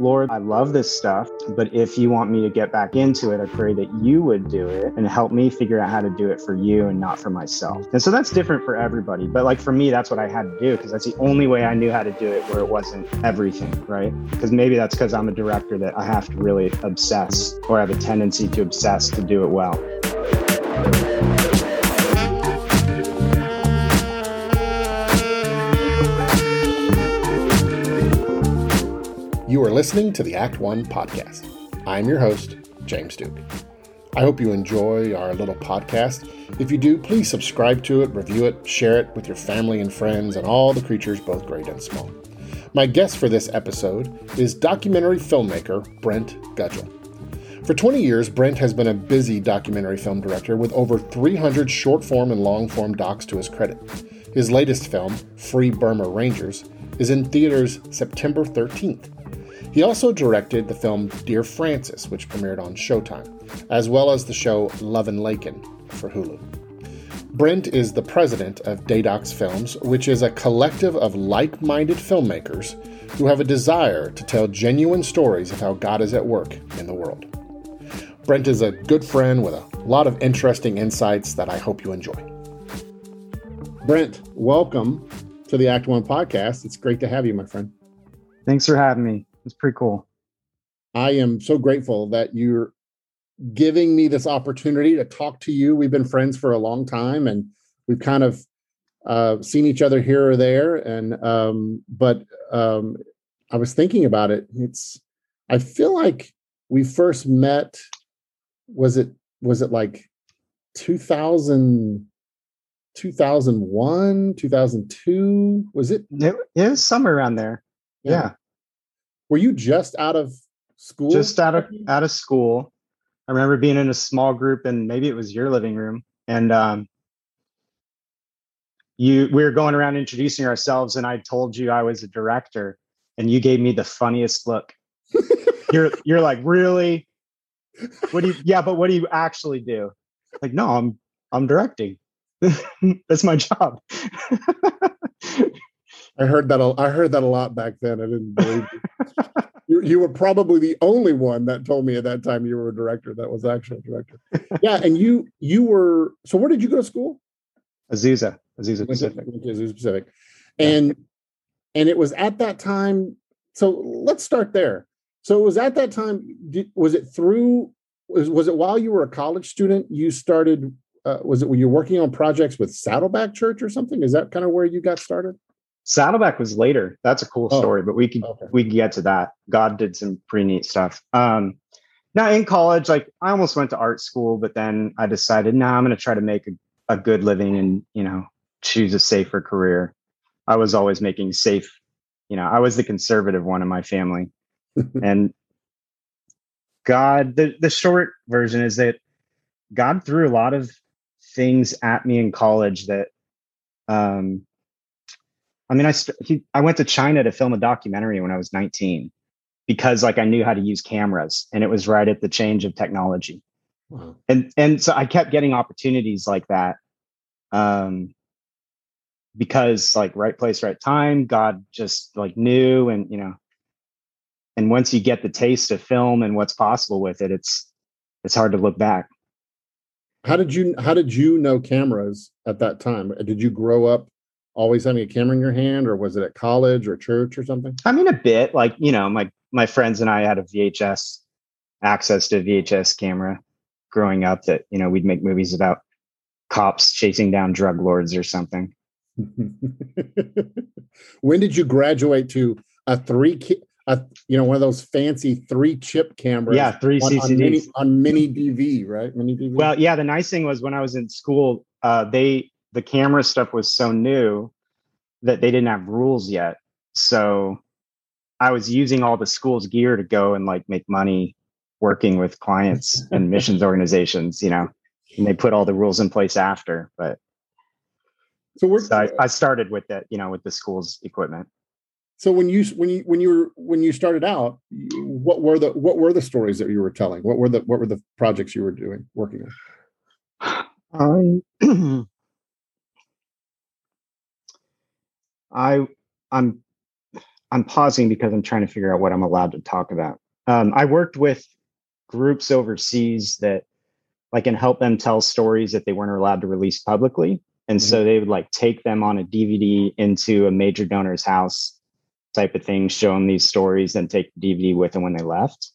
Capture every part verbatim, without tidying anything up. Lord, I love this stuff, but if you want me to get back into it, I pray that you would do it and help me figure out how to do it for you and not for myself. And so that's different for everybody. But like for me, that's what I had to do because that's the only way I knew how to do it where it wasn't everything, right? Because maybe that's because I'm a director that I have to really obsess or have a tendency to obsess to do it well. You are listening to the Act One podcast. I'm your host, James Duke. I hope you enjoy our little podcast. If you do, please subscribe to it, review it, share it with your family and friends and all the creatures, both great and small. My guest for this episode is documentary filmmaker Brent Gudgel. For twenty years, Brent has been a busy documentary film director with over three hundred short-form and long-form docs to his credit. His latest film, Free Burma Rangers, is in theaters September thirteenth. He also directed the film Dear Francis, which premiered on Showtime, as well as the show Love and Lakin for Hulu. Brent is the president of DayDocs Films, which is a collective of like-minded filmmakers who have a desire to tell genuine stories of how God is at work in the world. Brent is a good friend with a lot of interesting insights that I hope you enjoy. Brent, welcome to the Act One podcast. It's great to have you, my friend. Thanks for having me. It's pretty cool. I am so grateful that you're giving me this opportunity to talk to you. We've been friends for a long time, and we've kind of uh, seen each other here or there. And um, but um, I was thinking about it. It's I feel like we first met. Was it was it like two thousand? two thousand one, two thousand two? Was it? It was somewhere around there. Yeah. yeah. Were you just out of school? Just out of out of school. I remember being in a small group, and maybe it was your living room, and um, you we were going around introducing ourselves, and I told you I was a director, and you gave me the funniest look. you're you're like, really? What do you? Yeah, but what do you actually do? Like, no, I'm I'm directing. That's my job. I heard that. A, I heard that a lot back then. I didn't believe it. you. You were probably the only one that told me at that time you were a director. That was actually a director. Yeah, and you you were. So where did you go to school? Azusa, Azusa Pacific. Azusa Pacific, and yeah. and it was at that time. So let's start there. So it was at that time. Did, was it through? Was, was it while you were a college student? You started. Uh, was it? Were you working on projects with Saddleback Church or something? Is that kind of where you got started? Saddleback was later. That's a cool oh, story, but we could okay. we could get to that. God did some pretty neat stuff. Um, now in college, like I almost went to art school, but then I decided, no, nah, I'm going to try to make a, a good living and you know choose a safer career. I was always making safe. You know, I was the conservative one in my family, and God. The the short version is that God threw a lot of things at me in college that. Um, I mean, I st- he, I went to China to film a documentary when I was nineteen because like I knew how to use cameras and it was right at the change of technology. Wow. And and so I kept getting opportunities like that um, because like right place, right time, God just like knew and, you know, and once you get the taste of film and what's possible with it, it's it's hard to look back. How did you how did you know cameras at that time? Did you grow up always having a camera in your hand, or was it at college or church or something? I mean, a bit. Like, you know, my my friends and I had a V H S, access to a V H S camera growing up that, you know, we'd make movies about cops chasing down drug lords or something. When did you graduate to a three, ki- a, you know, one of those fancy three chip cameras? Yeah, three C C Ds. On, on, mini, on mini D V, right? Mini D V. Well, yeah, the nice thing was when I was in school, uh, they... the camera stuff was so new that they didn't have rules yet. So I was using all the school's gear to go and like make money working with clients and missions organizations, you know, and they put all the rules in place after, but so, we're, so I, I started with that, you know, with the school's equipment. So when you, when you, when you were, when you started out, what were the, what were the stories that you were telling? What were the, what were the projects you were doing, working on? Um, I, I'm, I'm pausing because I'm trying to figure out what I'm allowed to talk about. Um, I worked with groups overseas that I can help them tell stories that they weren't allowed to release publicly. And mm-hmm. so they would like take them on a D V D into a major donor's house type of thing, show them these stories and take the D V D with them when they left.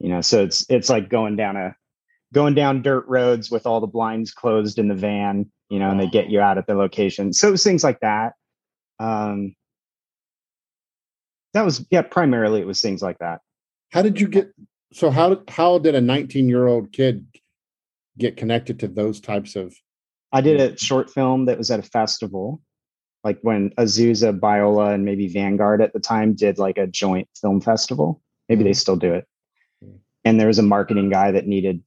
You know, so it's, it's like going down a, going down dirt roads with all the blinds closed in the van, you know, wow. and they get you out at the location. So it was things like that. Um, that was, yeah, primarily it was things like that. How did you get, so how, how did a nineteen year old kid get connected to those types of? I did a short film that was at a festival, like when Azusa, Biola, and maybe Vanguard at the time did like a joint film festival. Maybe mm-hmm. they still do it. And there was a marketing guy that needed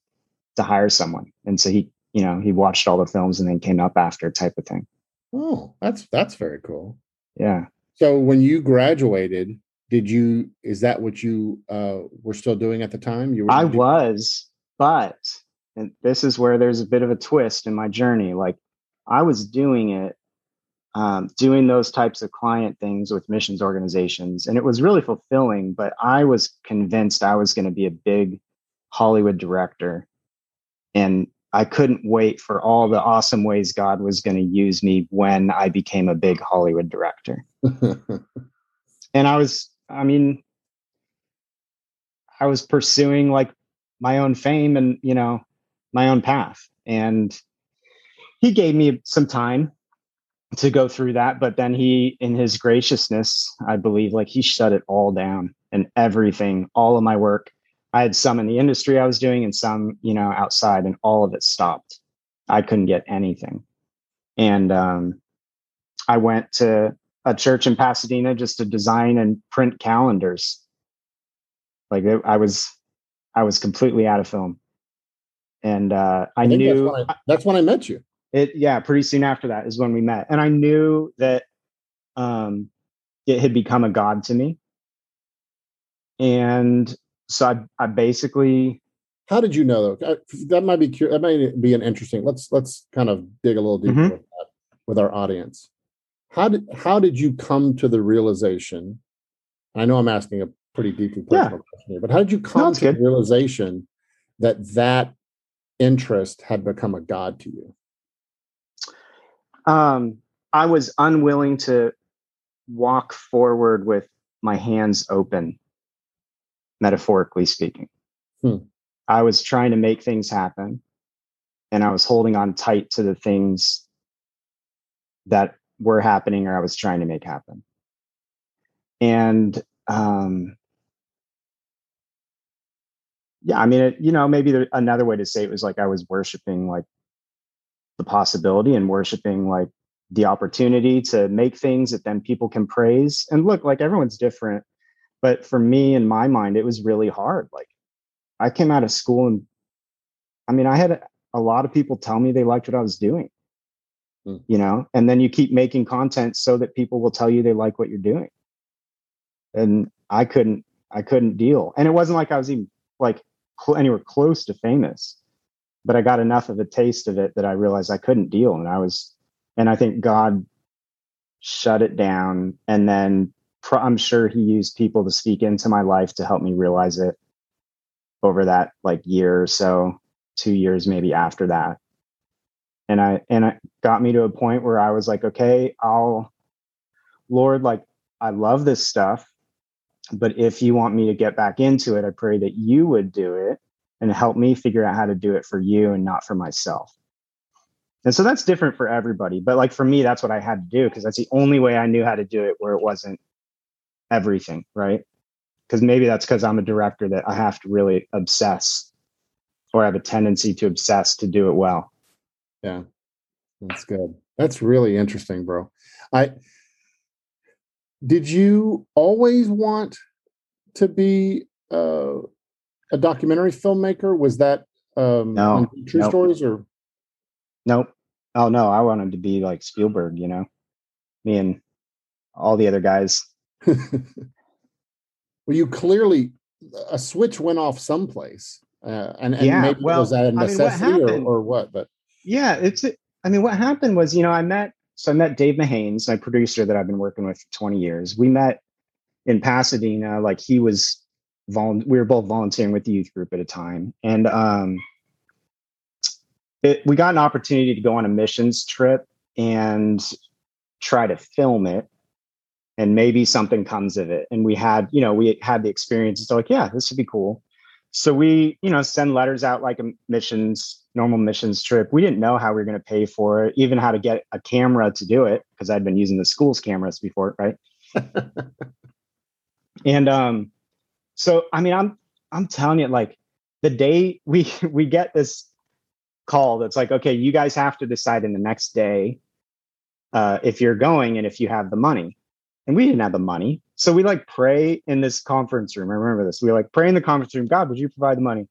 to hire someone. And so he, you know, he watched all the films and then came up after, type of thing. Oh, that's, that's very cool. Yeah. So when you graduated, did you, is that what you uh, were still doing at the time? You were I doing- was, but and this is where there's a bit of a twist in my journey. Like I was doing it, um, doing those types of client things with missions organizations. And it was really fulfilling, but I was convinced I was going to be a big Hollywood director. And I couldn't wait for all the awesome ways God was going to use me when I became a big Hollywood director. And I was, I mean, I was pursuing like my own fame and, you know, my own path. And he gave me some time to go through that. But then he, in his graciousness, I believe, like he shut it all down and everything, all of my work. I had some in the industry I was doing and some, you know, outside, and all of it stopped. I couldn't get anything. And um, I went to a church in Pasadena just to design and print calendars. Like it, I was, I was completely out of film. And uh, I, I knew that's when I, that's when I met you. It, yeah. Pretty soon after that is when we met. And I knew that um, it had become a God to me. And So I, I basically. How did you know though? That might be that might be an interesting. Let's let's kind of dig a little deeper mm-hmm. with, that, with our audience. How did how did you come to the realization? I know I'm asking a pretty deeply personal yeah. question here, but how did you come no, to good. the realization that that interest had become a God to you? Um, I was unwilling to walk forward with my hands open. Metaphorically speaking, hmm. I was trying to make things happen and I was holding on tight to the things that were happening or I was trying to make happen. And, um, yeah, I mean, it, you know, maybe there, another way to say it was like I was worshiping like the possibility and worshiping like the opportunity to make things that then people can praise. And look, like everyone's different. But for me, in my mind, it was really hard. Like I came out of school and I mean, I had a, a lot of people tell me they liked what I was doing, mm. you know, and then you keep making content so that people will tell you they like what you're doing. And I couldn't, I couldn't deal. And it wasn't like I was even like cl- anywhere close to famous, but I got enough of a taste of it that I realized I couldn't deal. And I was, and I think God shut it down. And then I'm sure he used people to speak into my life to help me realize it over that like year or so, two years maybe after that. And I, and it got me to a point where I was like, okay, I'll Lord, like, I love this stuff, but if you want me to get back into it, I pray that you would do it and help me figure out how to do it for you and not for myself. And so that's different for everybody. But like, for me, that's what I had to do because that's the only way I knew how to do it where it wasn't everything, right? Because maybe that's because I'm a director that I have to really obsess or have a tendency to obsess to do it well. Yeah, that's good. That's really interesting, bro. I did you always want to be uh, a documentary filmmaker? Was that um, no, true nope. stories or nope? Oh no, I wanted to be like Spielberg. You know, me and all the other guys. Well, you clearly a switch went off someplace, uh, and, and yeah, maybe well, was that a necessity I mean, what happened, or, or what? But yeah, it's. I mean, what happened was, you know, I met so I met Dave Mahanes, my producer that I've been working with for twenty years. We met in Pasadena, like he was, volu- we were both volunteering with the youth group at a time. And um, it, we got an opportunity to go on a missions trip and try to film it. And maybe something comes of it. And we had, you know, we had the experience. It's like, yeah, this would be cool. So we, you know, send letters out like a missions, normal missions trip. We didn't know how we were going to pay for it, even how to get a camera to do it, because I'd been using the school's cameras before, right? And um, so, I mean, I'm I'm telling you, like the day we we get this call that's like, okay, you guys have to decide in the next day uh, if you're going and if you have the money. And we didn't have the money. So we like pray in this conference room. I remember this. We like pray in the conference room. God, would you provide the money?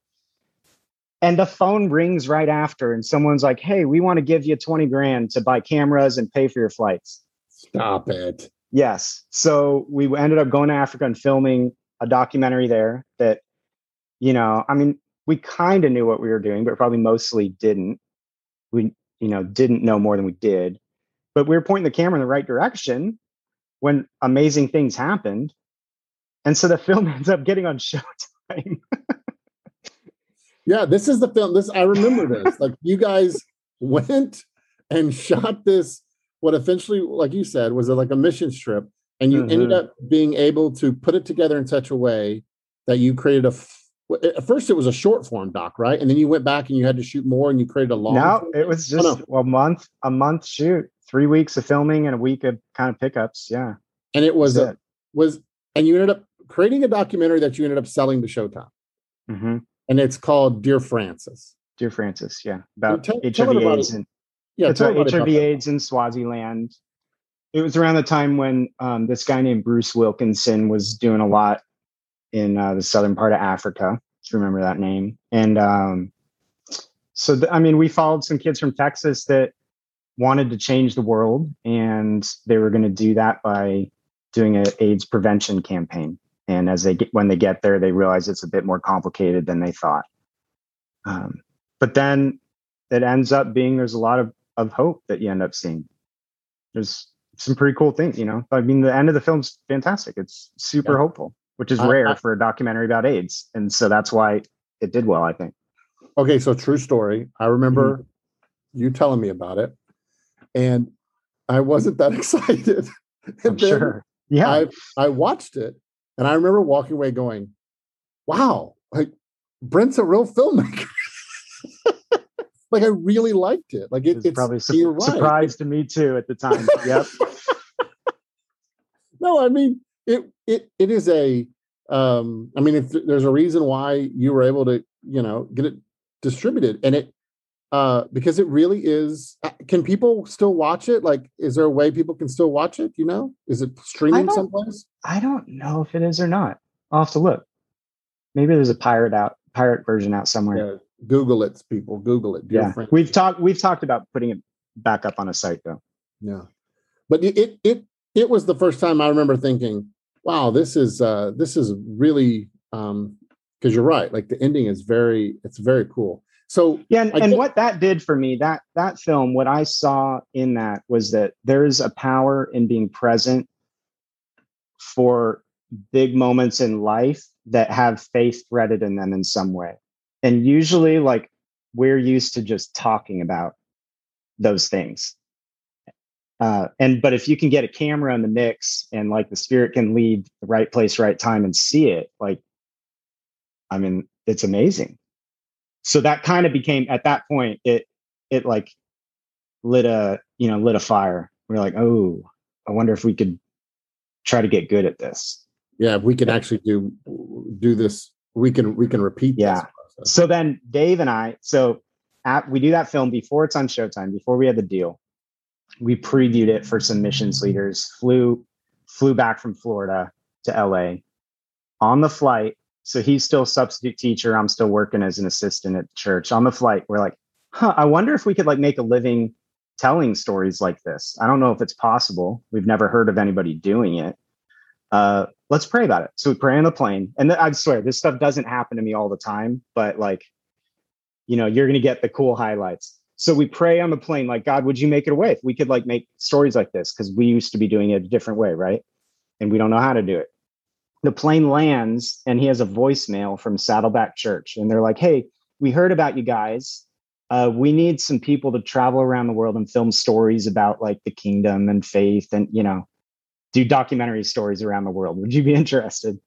And the phone rings right after. And someone's like, hey, we want to give you twenty grand to buy cameras and pay for your flights. Stop it. Yes. So we ended up going to Africa and filming a documentary there that, you know, I mean, we kind of knew what we were doing, but probably mostly didn't. We, you know, didn't know more than we did. But we were pointing the camera in the right direction when amazing things happened. And so the film ends up getting on Showtime. Yeah, this is the film. This I remember this. Like you guys went and shot this, what essentially, like you said, was a, like a mission trip. And you mm-hmm. ended up being able to put it together in such a way that you created a, at first it was a short form doc, right? And then you went back and you had to shoot more and you created a long. No, it was just oh, no. a month, a month shoot. Three weeks of filming and a week of kind of pickups. Yeah. And it was, a, was, and you ended up creating a documentary that you ended up selling to Showtime. Mm-hmm. And it's called Dear Francis. Dear Francis. Yeah. About tell, H I V tell AIDS. About and, yeah. It's about H I V AIDS in Swaziland. It was around the time when um, this guy named Bruce Wilkinson was doing a lot in uh, the southern part of Africa. Just remember that name. And um, so, th- I mean, we followed some kids from Texas that wanted to change the world, and they were going to do that by doing an AIDS prevention campaign. And as they get, when they get there, they realize it's a bit more complicated than they thought. Um, but then it ends up being, there's a lot of, of hope that you end up seeing. There's some pretty cool things, you know, I mean, the end of the film's fantastic. It's super yeah. hopeful, which is uh, rare I, for a documentary about AIDS. And so that's why it did well, I think. Okay. So true story. I remember mm-hmm. you telling me about it. And I wasn't that excited. I'm sure. Yeah. I, I watched it and I remember walking away going, wow, like Brent's a real filmmaker. Like I really liked it. Like it, it's probably su- right. surprise to me too at the time. Yep. No, I mean, it, it, it is a, um, I mean, if there's a reason why you were able to, you know, get it distributed and it, Uh, because it really is. Can people still watch it? Like, is there a way people can still watch it? You know, is it streaming someplace? I don't know if it is or not. I'll have to look. Maybe there's a pirate out, pirate version out somewhere. Yeah. Google it, people. Google it. Yeah, friends. we've talked. We've talked about putting it back up on a site, though. Yeah, but it it it, it was the first time I remember thinking, "Wow, this is uh, this is really." Because um, you're right. Like the ending is very. It's very cool. So yeah, and, and what that did for me, that that film, what I saw in that was that there is a power in being present for big moments in life that have faith threaded in them in some way. And usually, like, we're used to just talking about those things. Uh, and but if you can get a camera in the mix and like the spirit can lead the right place, right time and see it, like, I mean, it's amazing. So that kind of became, at that point, it it like lit a, you know, lit a fire. We we're like, oh, I wonder if we could try to get good at this. Yeah, if we can actually do do this. We can we can repeat yeah. this process. So then Dave and I, so at, we do that film before it's on Showtime, before we had the deal. We previewed it for some missions leaders, flew flew back from Florida to L A on the flight. So he's still substitute teacher. I'm still working as an assistant at the church. On the flight, we're like, huh, I wonder if we could like make a living telling stories like this. I don't know if it's possible. We've never heard of anybody doing it. Uh, let's pray about it. So we pray on the plane. And th- I swear, this stuff doesn't happen to me all the time. But like, you know, you're going to get the cool highlights. So we pray on the plane, like, God, would you make it a way if we could like make stories like this? Because we used to be doing it a different way, right? And we don't know how to do it. the plane lands and he has a voicemail from Saddleback Church. And they're like, hey, we heard about you guys. Uh, we need some people to travel around the world and film stories about like the kingdom and faith and, you know, do documentary stories around the world. Would you be interested?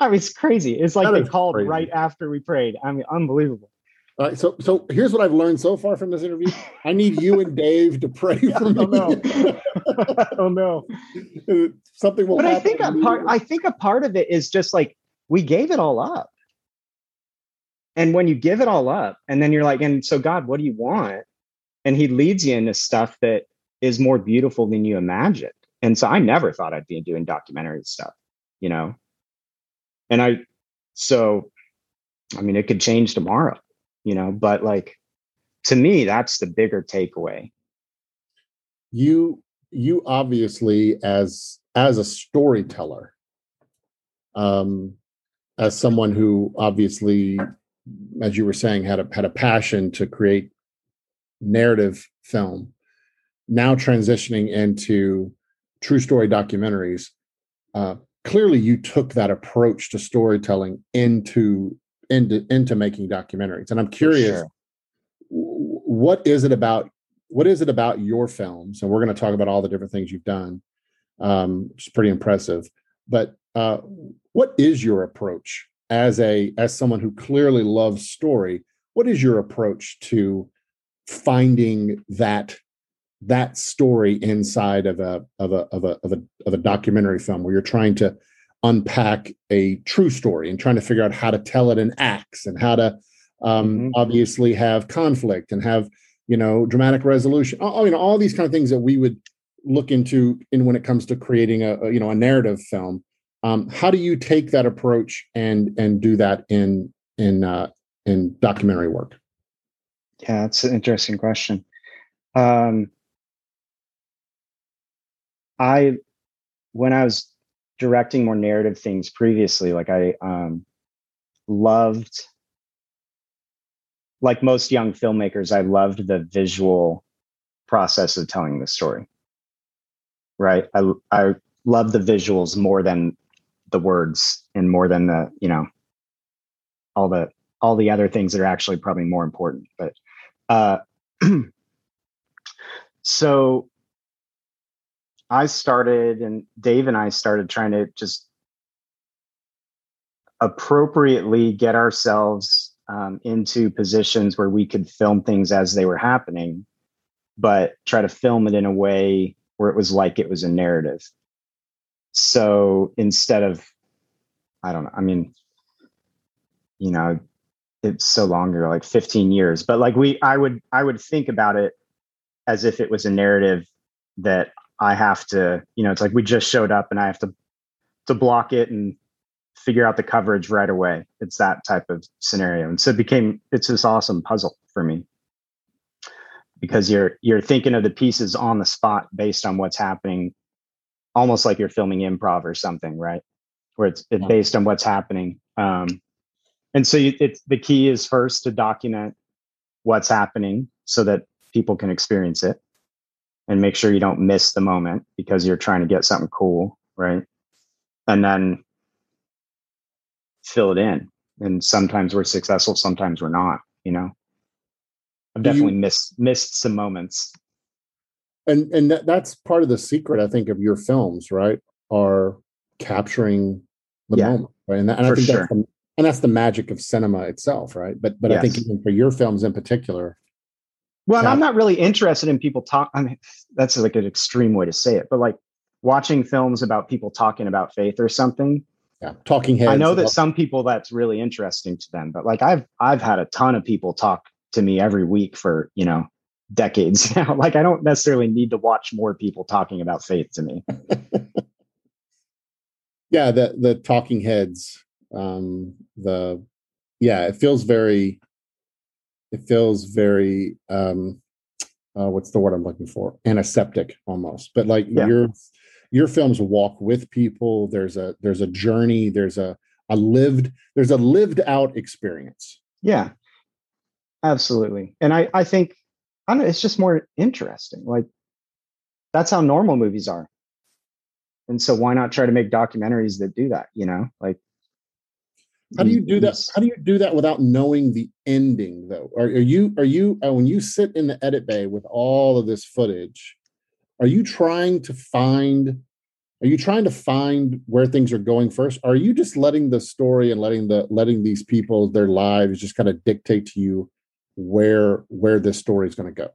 I mean, it's crazy. It's like they called crazy. Right after we prayed. I mean, unbelievable. Uh, so, so here's what I've learned so far from this interview. I need you and Dave to pray for me. Oh no! Oh no! Something will. But happen I think a part. I think a part of it is just like we gave it all up, and when you give it all up, and then you're like, and so God, what do you want? And He leads you into stuff that is more beautiful than you imagined. And so I never thought I'd be doing documentary stuff, you know. And I, so, I mean, it could change tomorrow. You know, but like, to me, that's the bigger takeaway. You, you obviously, as, as a storyteller, um, as someone who obviously, as you were saying, had a, had a passion to create narrative film, now transitioning into true story documentaries, uh, clearly you took that approach to storytelling into Into, into making documentaries. And I'm curious, sure. what is it about what is it about your films? And we're going to talk about all the different things you've done. Um, it's pretty impressive. But uh, what is your approach as a as someone who clearly loves story? What is your approach to finding that that story inside of a of a of a of a, of a documentary film where you're trying to unpack a true story and trying to figure out how to tell it in acts and how to um, mm-hmm. obviously have conflict and have, you know, dramatic resolution, all, you know, all these kind of things that we would look into in when it comes to creating a, a you know, a narrative film. Um, how do you take that approach and, and do that in, in, uh, in documentary work? Yeah, that's an interesting question. Um, I, when I was directing more narrative things previously, like I um, loved, like most young filmmakers, I loved the visual process of telling the story, right? I, I love the visuals more than the words and more than the, you know, all the, all the other things that are actually probably more important. But uh, so I started, and Dave and I started trying to just appropriately get ourselves um, into positions where we could film things as they were happening, but try to film it in a way where it was like it was a narrative. So instead of, I don't know, I mean, you know, it's so long ago, like fifteen years, but like we, I would, I would think about it as if it was a narrative that I have to, you know, it's like we just showed up and I have to to block it and figure out the coverage right away. It's that type of scenario. And so it became, it's this awesome puzzle for me because you're you're thinking of the pieces on the spot based on what's happening, almost like you're filming improv or something, right? Where it's, it's based on what's happening. Um, and so you, it's, the key is first to document what's happening so that people can experience it. And make sure you don't miss the moment because you're trying to get something cool, right? And then fill it in. And sometimes we're successful, sometimes we're not, you know? I've definitely you, missed missed some moments. And and that, that's part of the secret, I think, of your films, right? Are capturing the yeah, moment, right? And, that, and I think sure. that's the, and that's the magic of cinema itself, right? But but yes. I think even for your films in particular. Well, and I'm not really interested in people talk. I mean, that's like an extreme way to say it, but like watching films about people talking about faith or something. Yeah, talking heads. I know that some people that's really interesting to them, but like I've I've had a ton of people talk to me every week for, you know, decades now. Like I don't necessarily need to watch more people talking about faith to me. yeah, the the talking heads. Um, the yeah, it feels very. It feels very, um, uh, what's the word I'm looking for? Antiseptic almost, but like yeah. your, your films walk with people. There's a, there's a journey, there's a, a lived, there's a lived out experience. Yeah, absolutely. And I, I think, I don't know, it's just more interesting. Like that's how normal movies are. And so why not try to make documentaries that do that? You know, like, how do you do that? How do you do that without knowing the ending, though? Are, are you are you when you sit in the edit bay with all of this footage, are you trying to find? Are you trying to find where things are going first? Or are you just letting the story and letting the letting these people, their lives, just kind of dictate to you where where this story is going to go?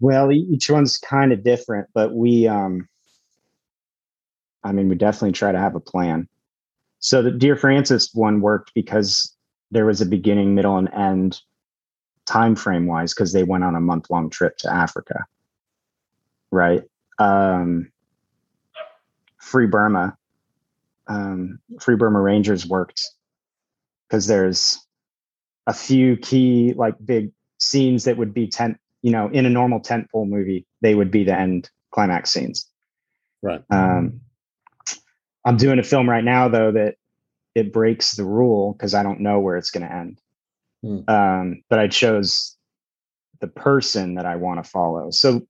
Well, each one's kind of different, but we, um, I mean, we definitely try to have a plan. So the Dear Francis one worked because there was a beginning, middle, and end time frame wise, because they went on a month long trip to Africa, right? Um, Free Burma, um, Free Burma Rangers worked because there's a few key, like, big scenes that would be tent, you know, in a normal tentpole movie, they would be the end climax scenes. Right. Um, I'm doing a film right now, though, that it breaks the rule because I don't know where it's going to end. Mm. Um, but I chose the person that I want to follow. So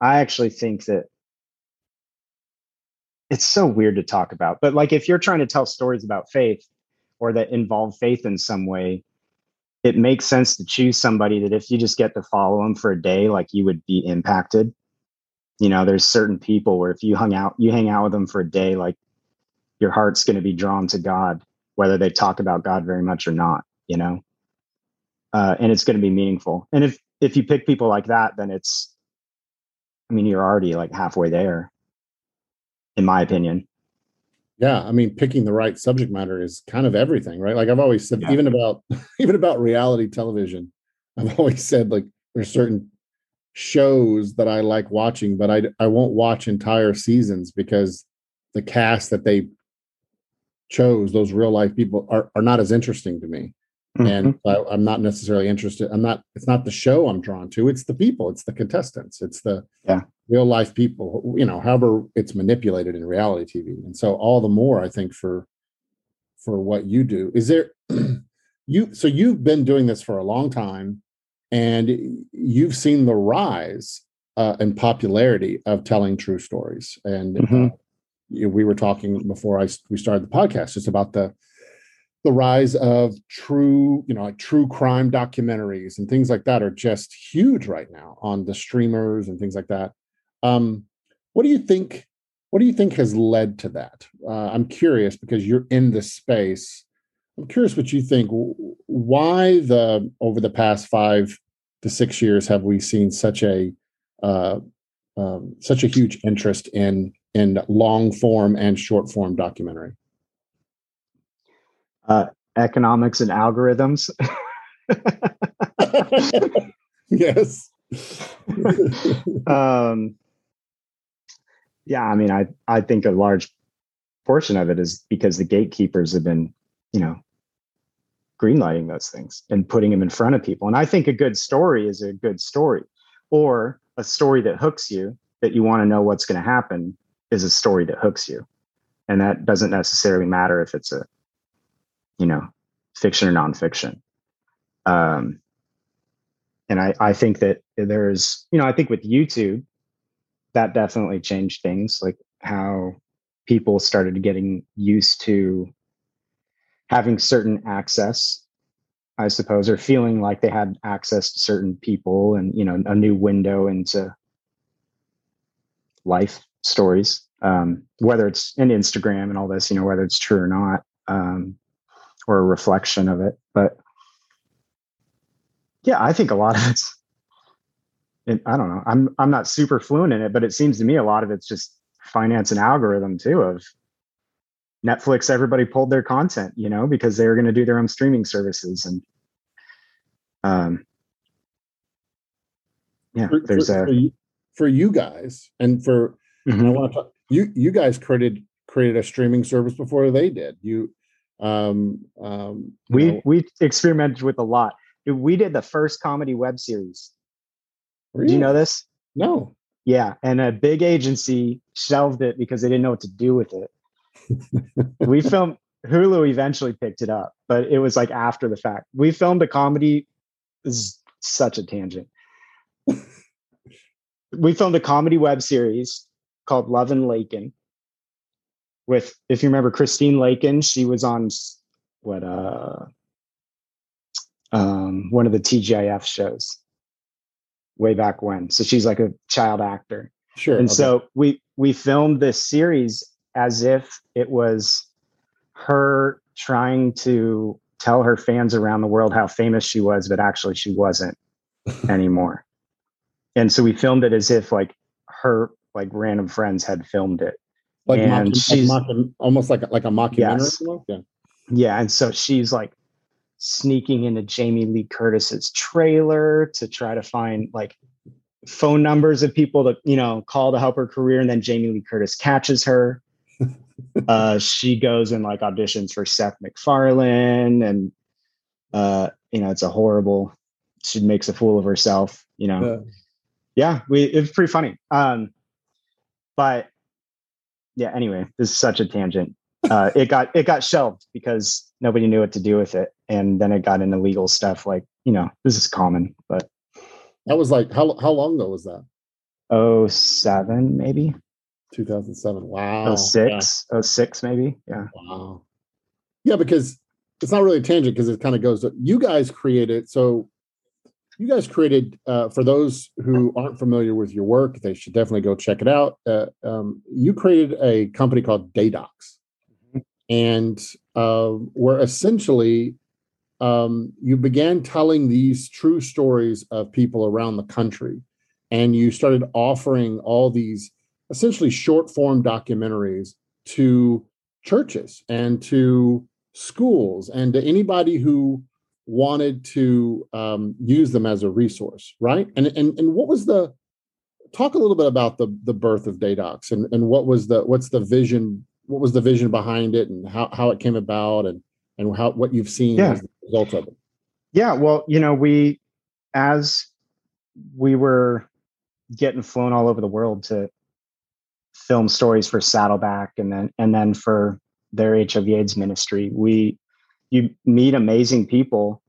I actually think that it's so weird to talk about, but like, if you're trying to tell stories about faith or that involve faith in some way, it makes sense to choose somebody that if you just get to follow them for a day, like, you would be impacted. You know, there's certain people where if you hung out, you hang out with them for a day, like, your heart's going to be drawn to God, whether they talk about God very much or not, you know, uh, and it's going to be meaningful. And if, if you pick people like that, then it's, I mean, you're already like halfway there, in my opinion. Yeah. I mean, picking the right subject matter is kind of everything, right? Like, I've always said, yeah. even about, even about reality television, I've always said, like, there's certain shows that I like watching, but I, I won't watch entire seasons because the cast that they chose, those real life people, are, are not as interesting to me. Mm-hmm. And I, I'm not necessarily interested. I'm not, it's not the show I'm drawn to. It's the people, it's the contestants, it's the yeah. real life people, you know, however it's manipulated in reality T V. And so all the more, I think, for, for what you do. Is there, you, so you've been doing this for a long time and you've seen the rise uh, in popularity of telling true stories. And mm-hmm. uh, we were talking before I, we started the podcast, just about the, the rise of true, you know, like true crime documentaries and things like that are just huge right now on the streamers and things like that. Um, what do you think, what do you think has led to that? Uh, I'm curious because you're in this space. I'm curious what you think, why the, over the past five to six years, have we seen such a, uh, um, such a huge interest in, in long form and short form documentary? Uh, economics and algorithms. Yes. um, yeah, I mean, I, I think a large portion of it is because the gatekeepers have been, you know, greenlighting those things and putting them in front of people. And I think a good story is a good story, or a story that hooks you, that you want to know what's going to happen, is a story that hooks you. And that doesn't necessarily matter if it's a, you know, fiction or nonfiction. Um, and I, I think that there's, you know, I think with YouTube, that definitely changed things, like how people started getting used to having certain access, I suppose, or feeling like they had access to certain people and, you know, a new window into life stories, um, whether it's in Instagram and all this, you know, whether it's true or not. Um, or a reflection of it. But yeah, I think a lot of it's, it, I don't know, I'm I'm not super fluent in it, but it seems to me a lot of it's just finance and algorithm too, of Netflix, everybody pulled their content, you know, because they were going to do their own streaming services. And um, yeah, for, there's for, a... For you, for you guys, and for, mm-hmm. and I want to talk, you, you guys created, created a streaming service before they did. You Um, um, we know. we experimented with a lot. We did the first comedy web series. Really? Do you know this? No. Yeah, and a big agency shelved it because they didn't know what to do with it. We filmed, Hulu eventually picked it up, but it was like after the fact. We filmed a comedy. This is such a tangent. we filmed a comedy web series called Love and Lakin with, if you remember, Christine Lakin. She was on what uh, um, one of the T G I F shows way back when. So she's like a child actor. Sure. And okay. so we we filmed this series as if it was her trying to tell her fans around the world how famous she was, but actually she wasn't anymore. And so we filmed it as if like her like random friends had filmed it. Like, and mock, she's, like mock, almost like, like a mockumentary. Yes. Yeah. yeah. And so she's like sneaking into Jamie Lee Curtis's trailer to try to find like phone numbers of people to, you know, call to help her career. And then Jamie Lee Curtis catches her. uh, she goes and like auditions for Seth MacFarlane, and, uh, you know, it's a horrible, she makes a fool of herself, you know? Yeah. Yeah, we, it was pretty funny. Um, but yeah, anyway, this is such a tangent. Uh, it got it got shelved because nobody knew what to do with it, and then it got into legal stuff. Like, you know, this is common. But that was like how how long ago was that? Oh seven, maybe. Two thousand seven. Wow. Oh six. Yeah. Oh six, maybe. Yeah. Wow. Yeah, because it's not really a tangent because it kind of goes to, you guys created so. You guys created, uh, for those who aren't familiar with your work, they should definitely go check it out. Uh, um, you created a company called DayDocs, mm-hmm. and uh, where essentially um, you began telling these true stories of people around the country, and you started offering all these essentially short form documentaries to churches and to schools and to anybody who wanted to um, use them as a resource, right? And and and what was the talk a little bit about the the birth of DayDocs and and what was the what's the vision? What was the vision behind it, and how how it came about, and and how what you've seen yeah. as the result of it? Yeah, well, you know, we as we were getting flown all over the world to film stories for Saddleback, and then and then for their H I V/AIDS ministry, we. You meet amazing people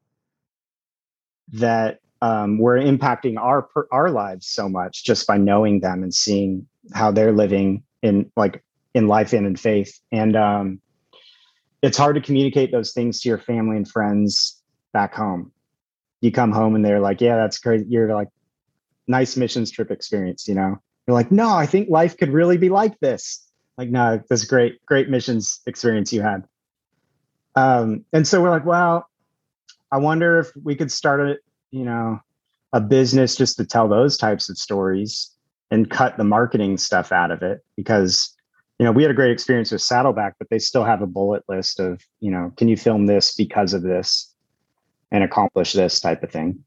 that um, were impacting our our lives so much just by knowing them and seeing how they're living in like in life and in faith. And um, it's hard to communicate those things to your family and friends back home. You come home and they're like, "Yeah, that's crazy." You're like, "Nice missions trip experience," you know. You're like, "No, I think life could really be like this." Like, no, that's great, great missions experience you had. Um, and so we're like, well, I wonder if we could start a, you know, a business just to tell those types of stories and cut the marketing stuff out of it, because, you know, we had a great experience with Saddleback, but they still have a bullet list of, you know, can you film this because of this and accomplish this type of thing.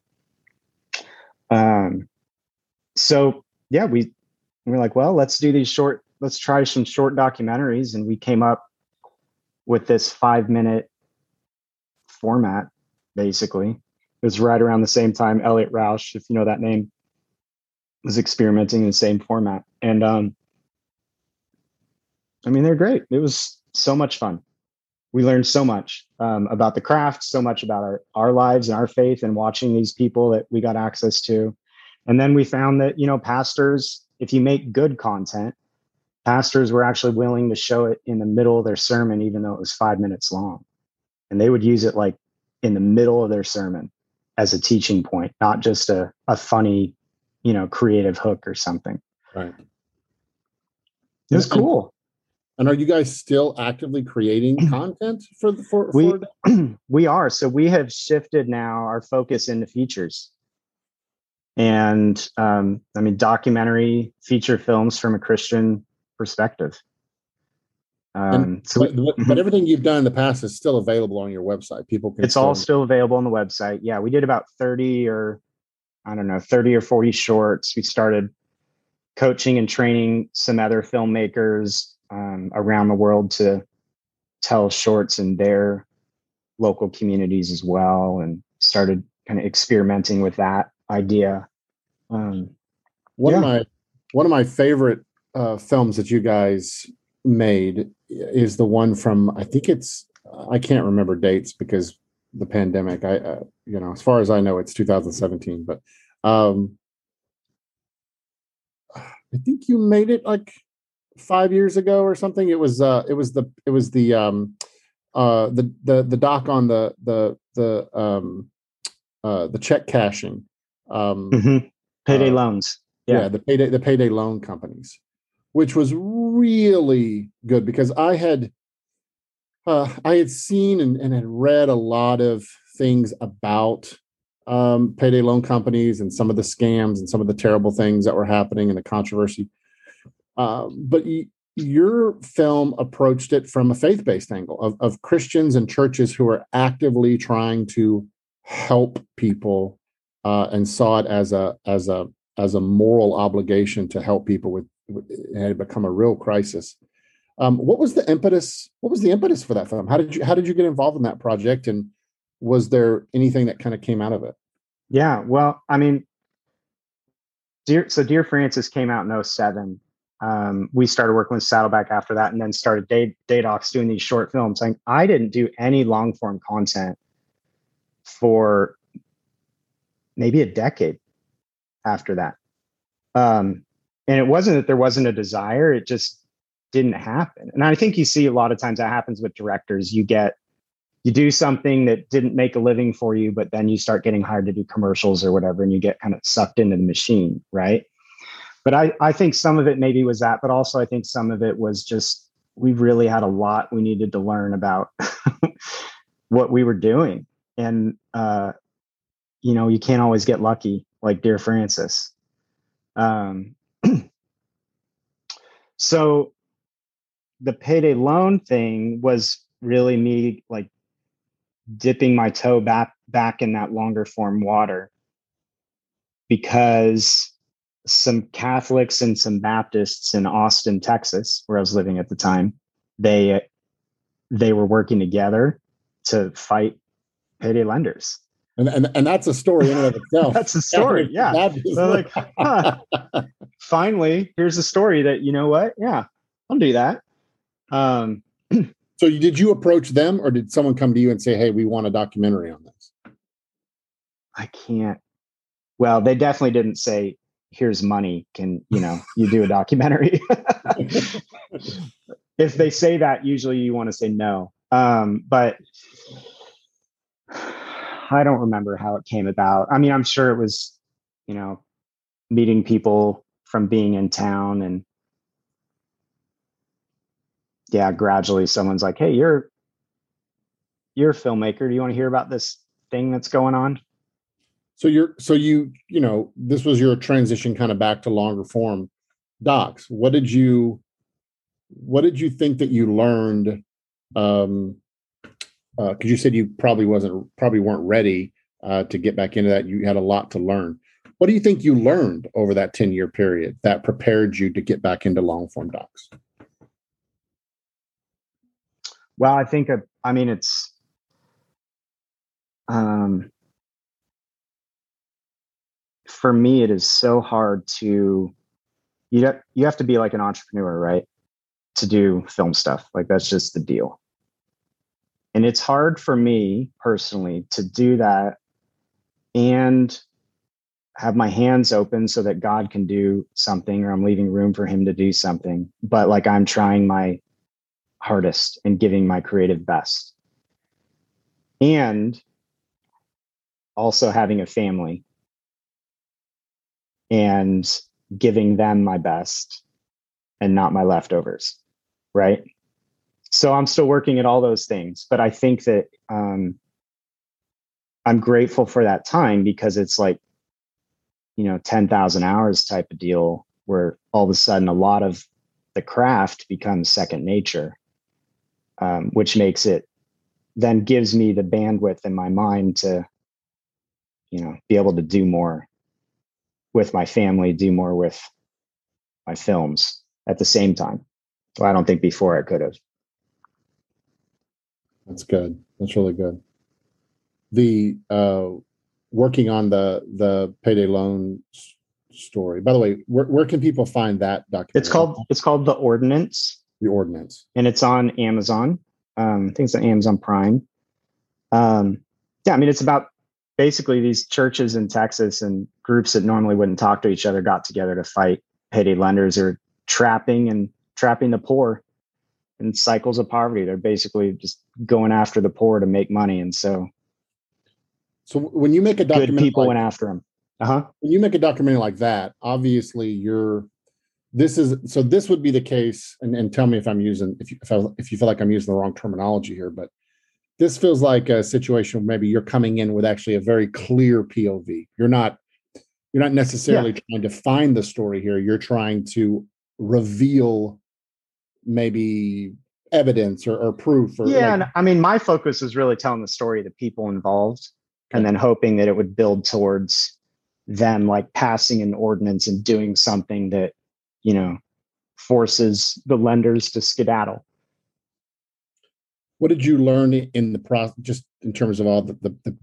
Um, so yeah, we, we're like, well, let's do these short, let's try some short documentaries. And we came up with this five minute format, basically. It was right around the same time Elliot Roush, if you know that name, was experimenting in the same format. And um, I mean, they're great. It was so much fun. We learned so much um, about the craft, so much about our, our lives and our faith, and watching these people that we got access to. And then we found that, you know, pastors, if you make good content, pastors were actually willing to show it in the middle of their sermon, even though it was five minutes long. And they would use it like in the middle of their sermon as a teaching point, not just a, a funny, you know, creative hook or something. Right. It was cool. And are you guys still actively creating content for the, for, we, for we are. So we have shifted now our focus into features. And um, I mean, documentary feature films from a Christian perspective. Um, and, so we, but, but everything you've done in the past is still available on your website. People can. It's still, all still available on the website. Yeah, we did about thirty or I don't know, thirty or forty shorts. We started coaching and training some other filmmakers um, around the world to tell shorts in their local communities as well, and started kind of experimenting with that idea. Um, one yeah. of my one of my favorite. Uh, films that you guys made is the one from, I think it's, I can't remember dates because the pandemic, I, uh, you know, as far as I know, it's two thousand seventeen, but um, I think you made it like five years ago or something. It was uh, it was the it was the um, uh, the the the doc on the the the um, uh, the check cashing, um, mm-hmm. payday uh, loans. Yeah. yeah, the payday the payday loan companies, which was really good because I had uh, I had seen and, and had read a lot of things about um, payday loan companies and some of the scams and some of the terrible things that were happening and the controversy. Uh, but y- your film approached it from a faith-based angle of, of Christians and churches who are actively trying to help people uh, and saw it as a as a as a moral obligation to help people with, with it had become a real crisis. Um, what was the impetus? What was the impetus for that film? How did you how did you get involved in that project? And was there anything that kind of came out of it? Yeah, well, I mean, dear so Dear Francis came out in oh seven. Um, we started working with Saddleback after that, and then started Day DayDocs doing these short films. Like, I didn't do any long form content for maybe a decade after that, um, and it wasn't that there wasn't a desire; it just didn't happen. And I think you see a lot of times that happens with directors. You get You do something that didn't make a living for you, but then you start getting hired to do commercials or whatever, and you get kind of sucked into the machine, right? But I, I think some of it maybe was that, but also I think some of it was just, we really had a lot we needed to learn about what we were doing. And, uh, you know, you can't always get lucky, like Dear Francis. Um, so the payday loan thing was really me, like, dipping my toe back back in that longer form water, because some Catholics and some Baptists in Austin, Texas, where I was living at the time, they they were working together to fight payday lenders. And and, and that's a story in and of itself. That's a story, yeah. That is, so like, huh, finally, here's a story that, you know what? Yeah, I'll do that. Um So did you approach them, or did someone come to you and say, hey, we want a documentary on this? I can't. Well, they definitely didn't say, here's money. Can, you know, you do a documentary? If they say that, usually you want to say no. Um, but I don't remember how it came about. I mean, I'm sure it was, you know, meeting people from being in town, and yeah, gradually someone's like, hey, you're you're a filmmaker. Do you want to hear about this thing that's going on? So you're so you, you know, this was your transition kind of back to longer form docs. What did you what did you think that you learned? Um uh because you said you probably wasn't probably weren't ready uh to get back into that. You had a lot to learn. What do you think you learned over that ten-year period that prepared you to get back into long form docs? Well, I think, uh, I mean, it's, um, for me, it is so hard to, you don't, you have to be like an entrepreneur, right? To do film stuff. Like, that's just the deal. And it's hard for me personally to do that and have my hands open so that God can do something, or I'm leaving room for him to do something. But like, I'm trying my hardest and giving my creative best, and also having a family and giving them my best and not my leftovers, right? So I'm still working at all those things, but I think that um, I'm grateful for that time, because it's like, you know, ten thousand hours type of deal, where all of a sudden a lot of the craft becomes second nature. Um, which makes it, then gives me the bandwidth in my mind to, you know, be able to do more with my family, do more with my films at the same time. Well, I don't think before I could have. That's good. That's really good. The uh, working on the the payday loan s- story. By the way, where, where can people find that documentary? It's called it's called The Ordinance. The Ordinance. And it's on Amazon. Um, I think it's on Amazon Prime. Um, yeah, I mean, it's about basically these churches in Texas and groups that normally wouldn't talk to each other got together to fight payday lenders are trapping and trapping the poor in cycles of poverty. They're basically just going after the poor to make money. And so, so when you make a documentary, good people like, went after them. Uh-huh. When you make a documentary like that, obviously you're, this is, so this would be the case. And, and tell me if I'm using, if you, if, I, if you feel like I'm using the wrong terminology here, but this feels like a situation where maybe you're coming in with actually a very clear P O V. You're not, you're not necessarily yeah. trying to find the story here. You're trying to reveal maybe evidence or, or proof. Or yeah. Like, and I mean, my focus is really telling the story of the people involved okay. and then hoping that it would build towards them like passing an ordinance and doing something that, you know, forces the lenders to skedaddle. What did you learn in the process, just in terms of all the, the, the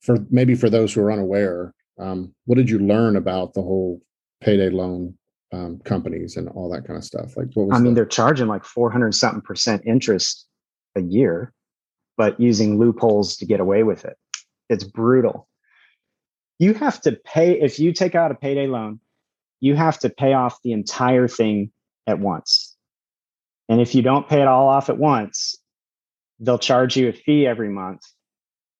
for maybe for those who are unaware, um, what did you learn about the whole payday loan um, companies and all that kind of stuff? Like, what was I mean, the- they're charging like four hundred something percent interest a year, but using loopholes to get away with it. It's brutal. You have to pay, if you take out a payday loan, you have to pay off the entire thing at once. And if you don't pay it all off at once, they'll charge you a fee every month.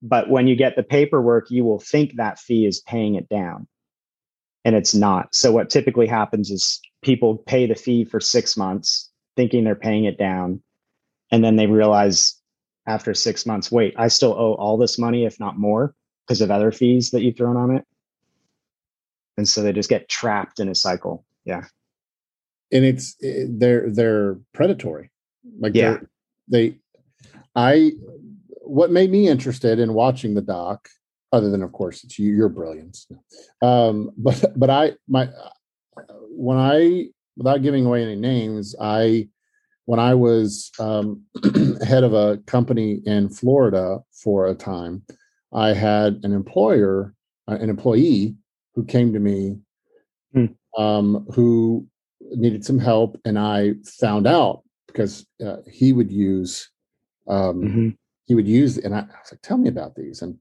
But when you get the paperwork, you will think that fee is paying it down. And it's not. So what typically happens is people pay the fee for six months, thinking they're paying it down. And then they realize after six months, wait, I still owe all this money, if not more, because of other fees that you've thrown on it. And so they just get trapped in a cycle. Yeah. And it's, they're, they're predatory. Like yeah. they, they I, what made me interested in watching the doc, other than of course it's you, your brilliance. Um, but, but I, my, when I, without giving away any names, I, when I was um, head of a company in Florida for a time, I had an employer, uh, an employee who came to me mm. um, who needed some help. And I found out because uh, he would use, Um, mm-hmm. he would use, and I, I was like, tell me about these. And,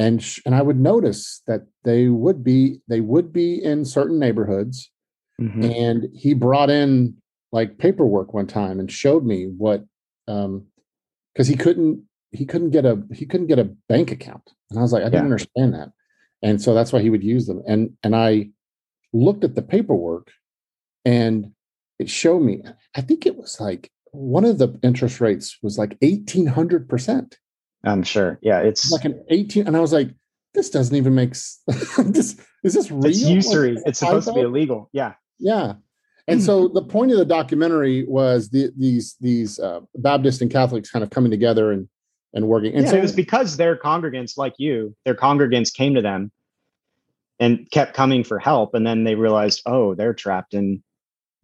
and, sh- and I would notice that they would be, they would be in certain neighborhoods. Mm-hmm. And he brought in like paperwork one time and showed me what, um, cause he couldn't, he couldn't get a, he couldn't get a bank account. And I was like, I yeah. didn't understand that. And so that's why he would use them. And, and I looked at the paperwork and it showed me, I think it was like, one of the interest rates was like eighteen hundred percent. I'm sure. Yeah. It's like an eighteen. And I was like, this doesn't even make sense. Is this real? It's usury. Like, it's supposed to be illegal. Yeah. Yeah. And so the point of the documentary was the, these, these uh, Baptists and Catholics kind of coming together and, and working. And yeah, so it was because their congregants like you, their congregants came to them and kept coming for help. And then they realized, oh, they're trapped in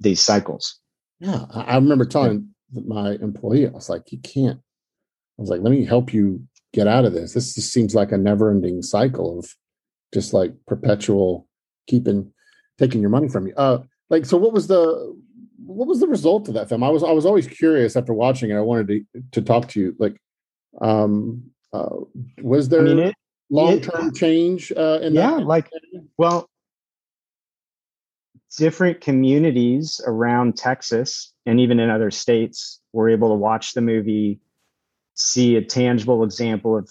these cycles. Yeah. I, I remember telling yeah. my employee, I was like, you can't, I was like, let me help you get out of this. This just seems like a never ending cycle of just like perpetual keeping, taking your money from you. Uh, like, so what was the, what was the result of that film? I was, I was always curious after watching it. I wanted to, to talk to you. Like, um, uh, was there I mean, long-term change? Uh, in yeah. That? Like, well, different communities around Texas and even in other states were able to watch the movie, see a tangible example of,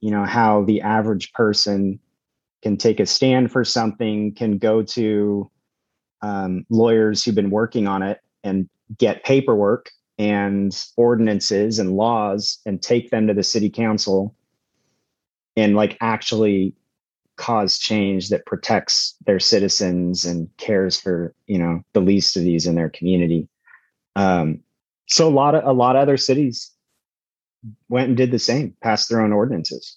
you know, how the average person can take a stand for something, can go to um, lawyers who've been working on it and get paperwork and ordinances and laws and take them to the city council and like actually cause change that protects their citizens and cares for, you know, the least of these in their community. Um, so a lot of, a lot of other cities went and did the same, passed their own ordinances.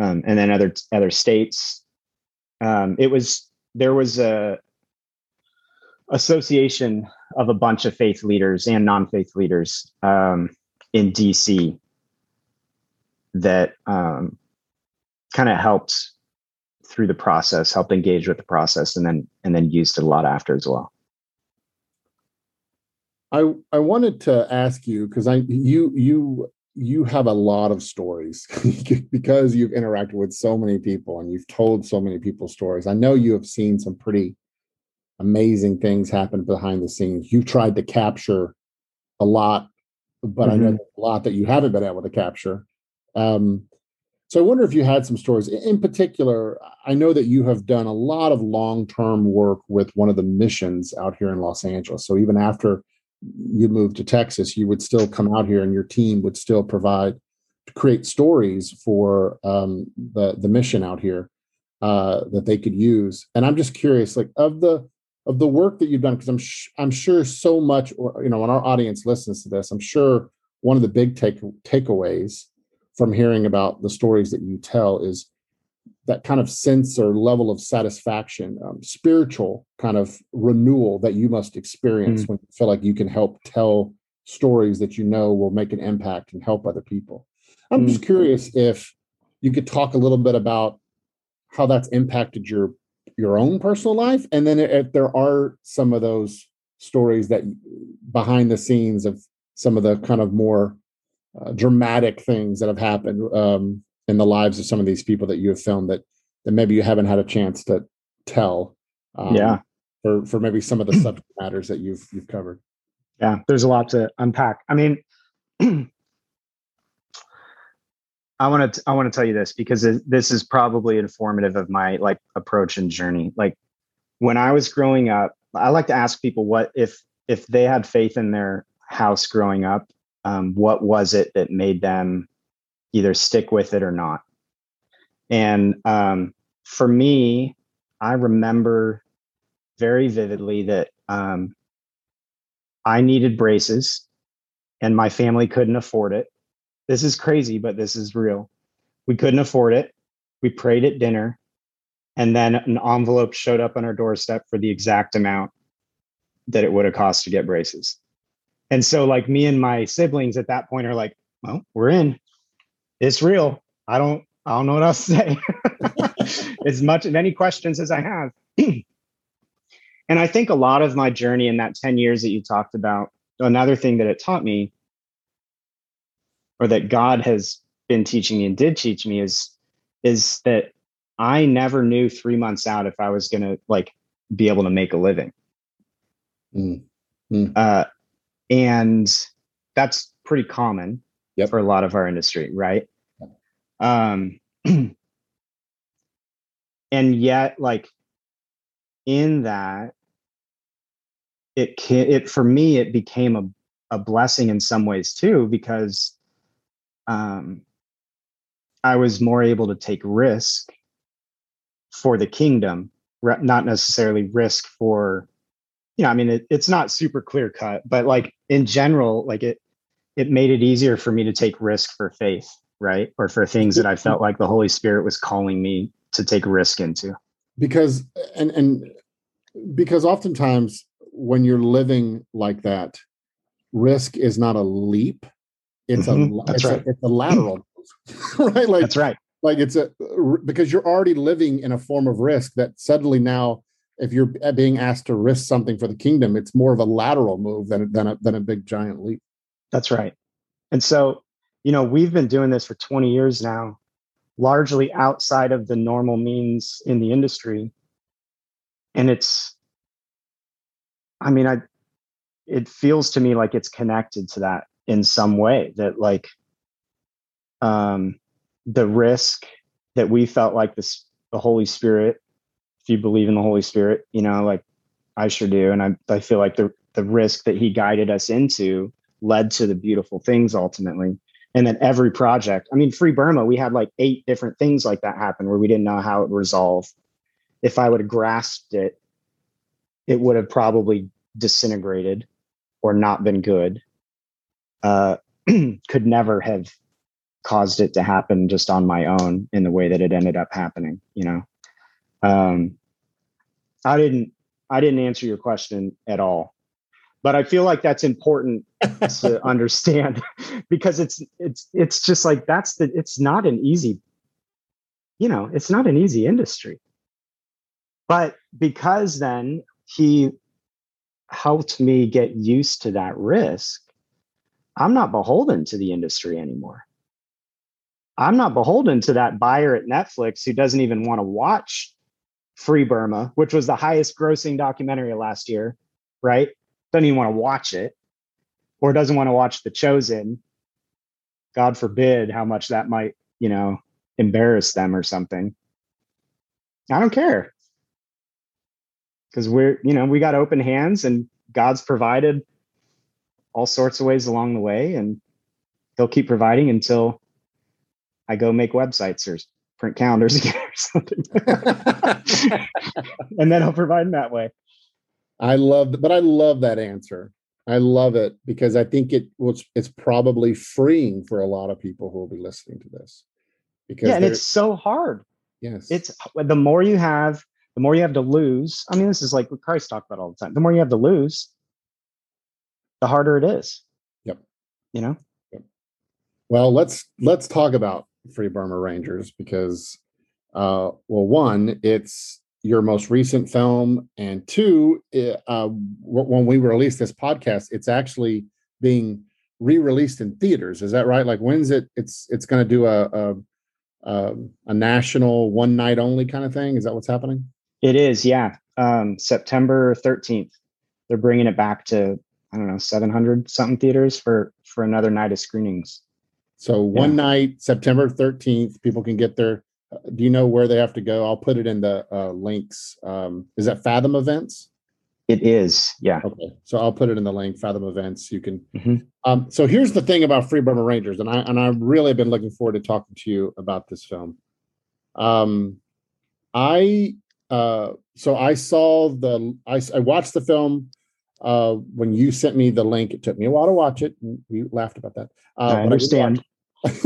Um, and then other, other states, um, it was, there was a association of a bunch of faith leaders and non-faith leaders, um, in D C that, um, kind of helped through the process, helped engage with the process, and then and then used it a lot after as well. I I wanted to ask you because I you you you have a lot of stories because you've interacted with so many people and you've told so many people's stories. I know you have seen some pretty amazing things happened behind the scenes. You tried to capture a lot, but mm-hmm. I know there's a lot that you haven't been able to capture. Um, so I wonder if you had some stories. In particular, I know that you have done a lot of long-term work with one of the missions out here in Los Angeles. So even after you moved to Texas, you would still come out here and your team would still provide, create stories for um, the, the mission out here uh, that they could use. And I'm just curious, like of the of the work that you've done, because I'm sh- I'm sure so much, you know, when our audience listens to this, I'm sure one of the big take- takeaways from hearing about the stories that you tell is that kind of sense or level of satisfaction, um, spiritual kind of renewal that you must experience mm. when you feel like you can help tell stories that you know will make an impact and help other people. I'm mm. just curious if you could talk a little bit about how that's impacted your your own personal life, and then if there are some of those stories that behind the scenes of some of the kind of more uh, dramatic things that have happened um, in the lives of some of these people that you have filmed that that maybe you haven't had a chance to tell. Um, yeah, for for maybe some of the subject matters that you've you've covered. Yeah, there's a lot to unpack. I mean. I want to, I want to tell you this because this is probably informative of my like approach and journey. Like when I was growing up, I like to ask people what, if, if they had faith in their house growing up, um, what was it that made them either stick with it or not? And, um, for me, I remember very vividly that, um, I needed braces and my family couldn't afford it. This is crazy, but this is real. We couldn't afford it. We prayed at dinner. And then an envelope showed up on our doorstep for the exact amount that it would have cost to get braces. And so like me and my siblings at that point are like, well, we're in. It's real. I don't, I don't know what else to say. As much of any questions as I have. And I think a lot of my journey in that ten years that you talked about, another thing that it taught me, or that God has been teaching me and did teach me is, is that I never knew three months out if I was going to like be able to make a living. Mm. Mm. Uh, and that's pretty common yep. for a lot of our industry. Right. Um, and yet like in that it can, it, for me, it became a, a blessing in some ways too, because Um, I was more able to take risk for the kingdom, re- not necessarily risk for, you know, I mean, it, it's not super clear cut, but like in general, like it, it made it easier for me to take risk for faith, right? Or for things that I felt like the Holy Spirit was calling me to take risk into. Because, and, and because oftentimes when you're living like that, risk is not a leap. It's a mm-hmm. that's it's, right. a, it's a lateral, right? Like that's right. Like it's a because you're already living in a form of risk that suddenly now, if you're being asked to risk something for the kingdom, it's more of a lateral move than than a, than a big giant leap. That's right. And so, you know, we've been doing this for twenty years now, largely outside of the normal means in the industry, and it's. I mean, I. It feels to me like it's connected to that. In some way that like um, the risk that we felt like this, the Holy Spirit, if you believe in the Holy Spirit, you know, like I sure do. And I, I feel like the, the risk that he guided us into led to the beautiful things ultimately. And then every project, I mean, Free Burma, we had like eight different things like that happen where we didn't know how it resolved. If I would have grasped it, it would have probably disintegrated or not been good. Uh, could never have caused it to happen just on my own in the way that it ended up happening. You know, um, I didn't, I didn't answer your question at all, but I feel like that's important to understand because it's, it's, it's just like, that's the, it's not an easy, you know, it's not an easy industry, but because then he helped me get used to that risk. I'm not beholden to the industry anymore. I'm not beholden to that buyer at Netflix who doesn't even want to watch Free Burma, which was the highest grossing documentary last year, right? Doesn't even want to watch it, or doesn't want to watch The Chosen. God forbid how much that might, you know, embarrass them or something. I don't care. Because we're, you know, we got open hands, and God's provided all sorts of ways along the way, and he'll keep providing until I go make websites or print calendars again or something. And then I'll provide in that way. I love, but I love that answer. I love it, because I think it was, it's probably freeing for a lot of people who will be listening to this. Because yeah, and it's so hard. Yes. It's the more you have, the more you have to lose. I mean, this is like what Christ talked about all the time. The more you have to lose, the harder it is. Yep. You know? Yep. Well, let's let's talk about Free Burma Rangers, because uh well, one, it's your most recent film, and two, it, uh when we release this podcast, it's actually being re-released in theaters. Is that right? Like, when's it it's it's going to do a, a a a national one night only kind of thing? Is that what's happening? It is, yeah. um September thirteenth they're bringing it back to, I don't know, seven hundred something theaters for for another night of screenings. So one yeah. night, September thirteenth, people can get their, uh, do you know where they have to go? I'll put it in the uh, links. Um, is that Fathom Events? It is, yeah. Okay, so I'll put it in the link, Fathom Events. You can. Mm-hmm. Um, so here's the thing about Free Burma Rangers, and I and I've really been looking forward to talking to you about this film. Um, I uh, so I saw the I, I watched the film. Uh, when you sent me the link, it took me a while to watch it. We laughed about that. Uh, I understand. But I,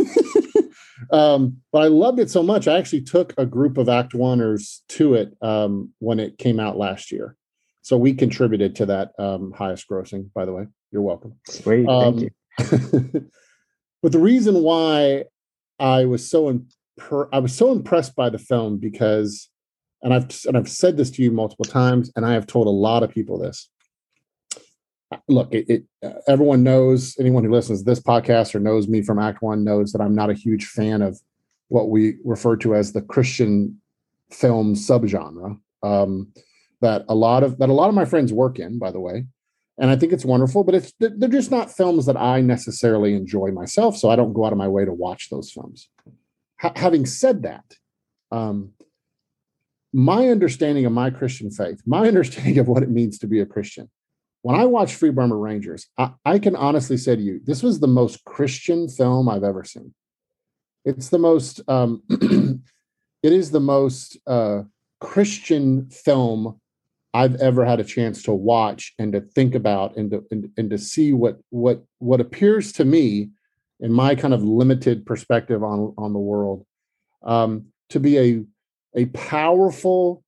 um, but I loved it so much, I actually took a group of Act Oneers to it um, when it came out last year. So we contributed to that um, highest grossing, by the way. You're welcome. Sweet, um, thank you. But the reason why I was so imp- I was so impressed by the film, because, and I've and I've said this to you multiple times, and I have told a lot of people this. Look, it, it, uh, everyone knows, anyone who listens to this podcast or knows me from Act One knows that I'm not a huge fan of what we refer to as the Christian film subgenre, um, that a lot of that a lot of my friends work in, by the way. And I think it's wonderful, but it's they're just not films that I necessarily enjoy myself, so I don't go out of my way to watch those films. H- having said that, um, my understanding of my Christian faith, my understanding of what it means to be a Christian, when I watched Free Burma Rangers, I, I can honestly say to you, this was the most Christian film I've ever seen. It's the most, um, it is the most uh, Christian film I've ever had a chance to watch and to think about and to, and, and to see what what what appears to me, in my kind of limited perspective on, on the world, um, to be a a powerful,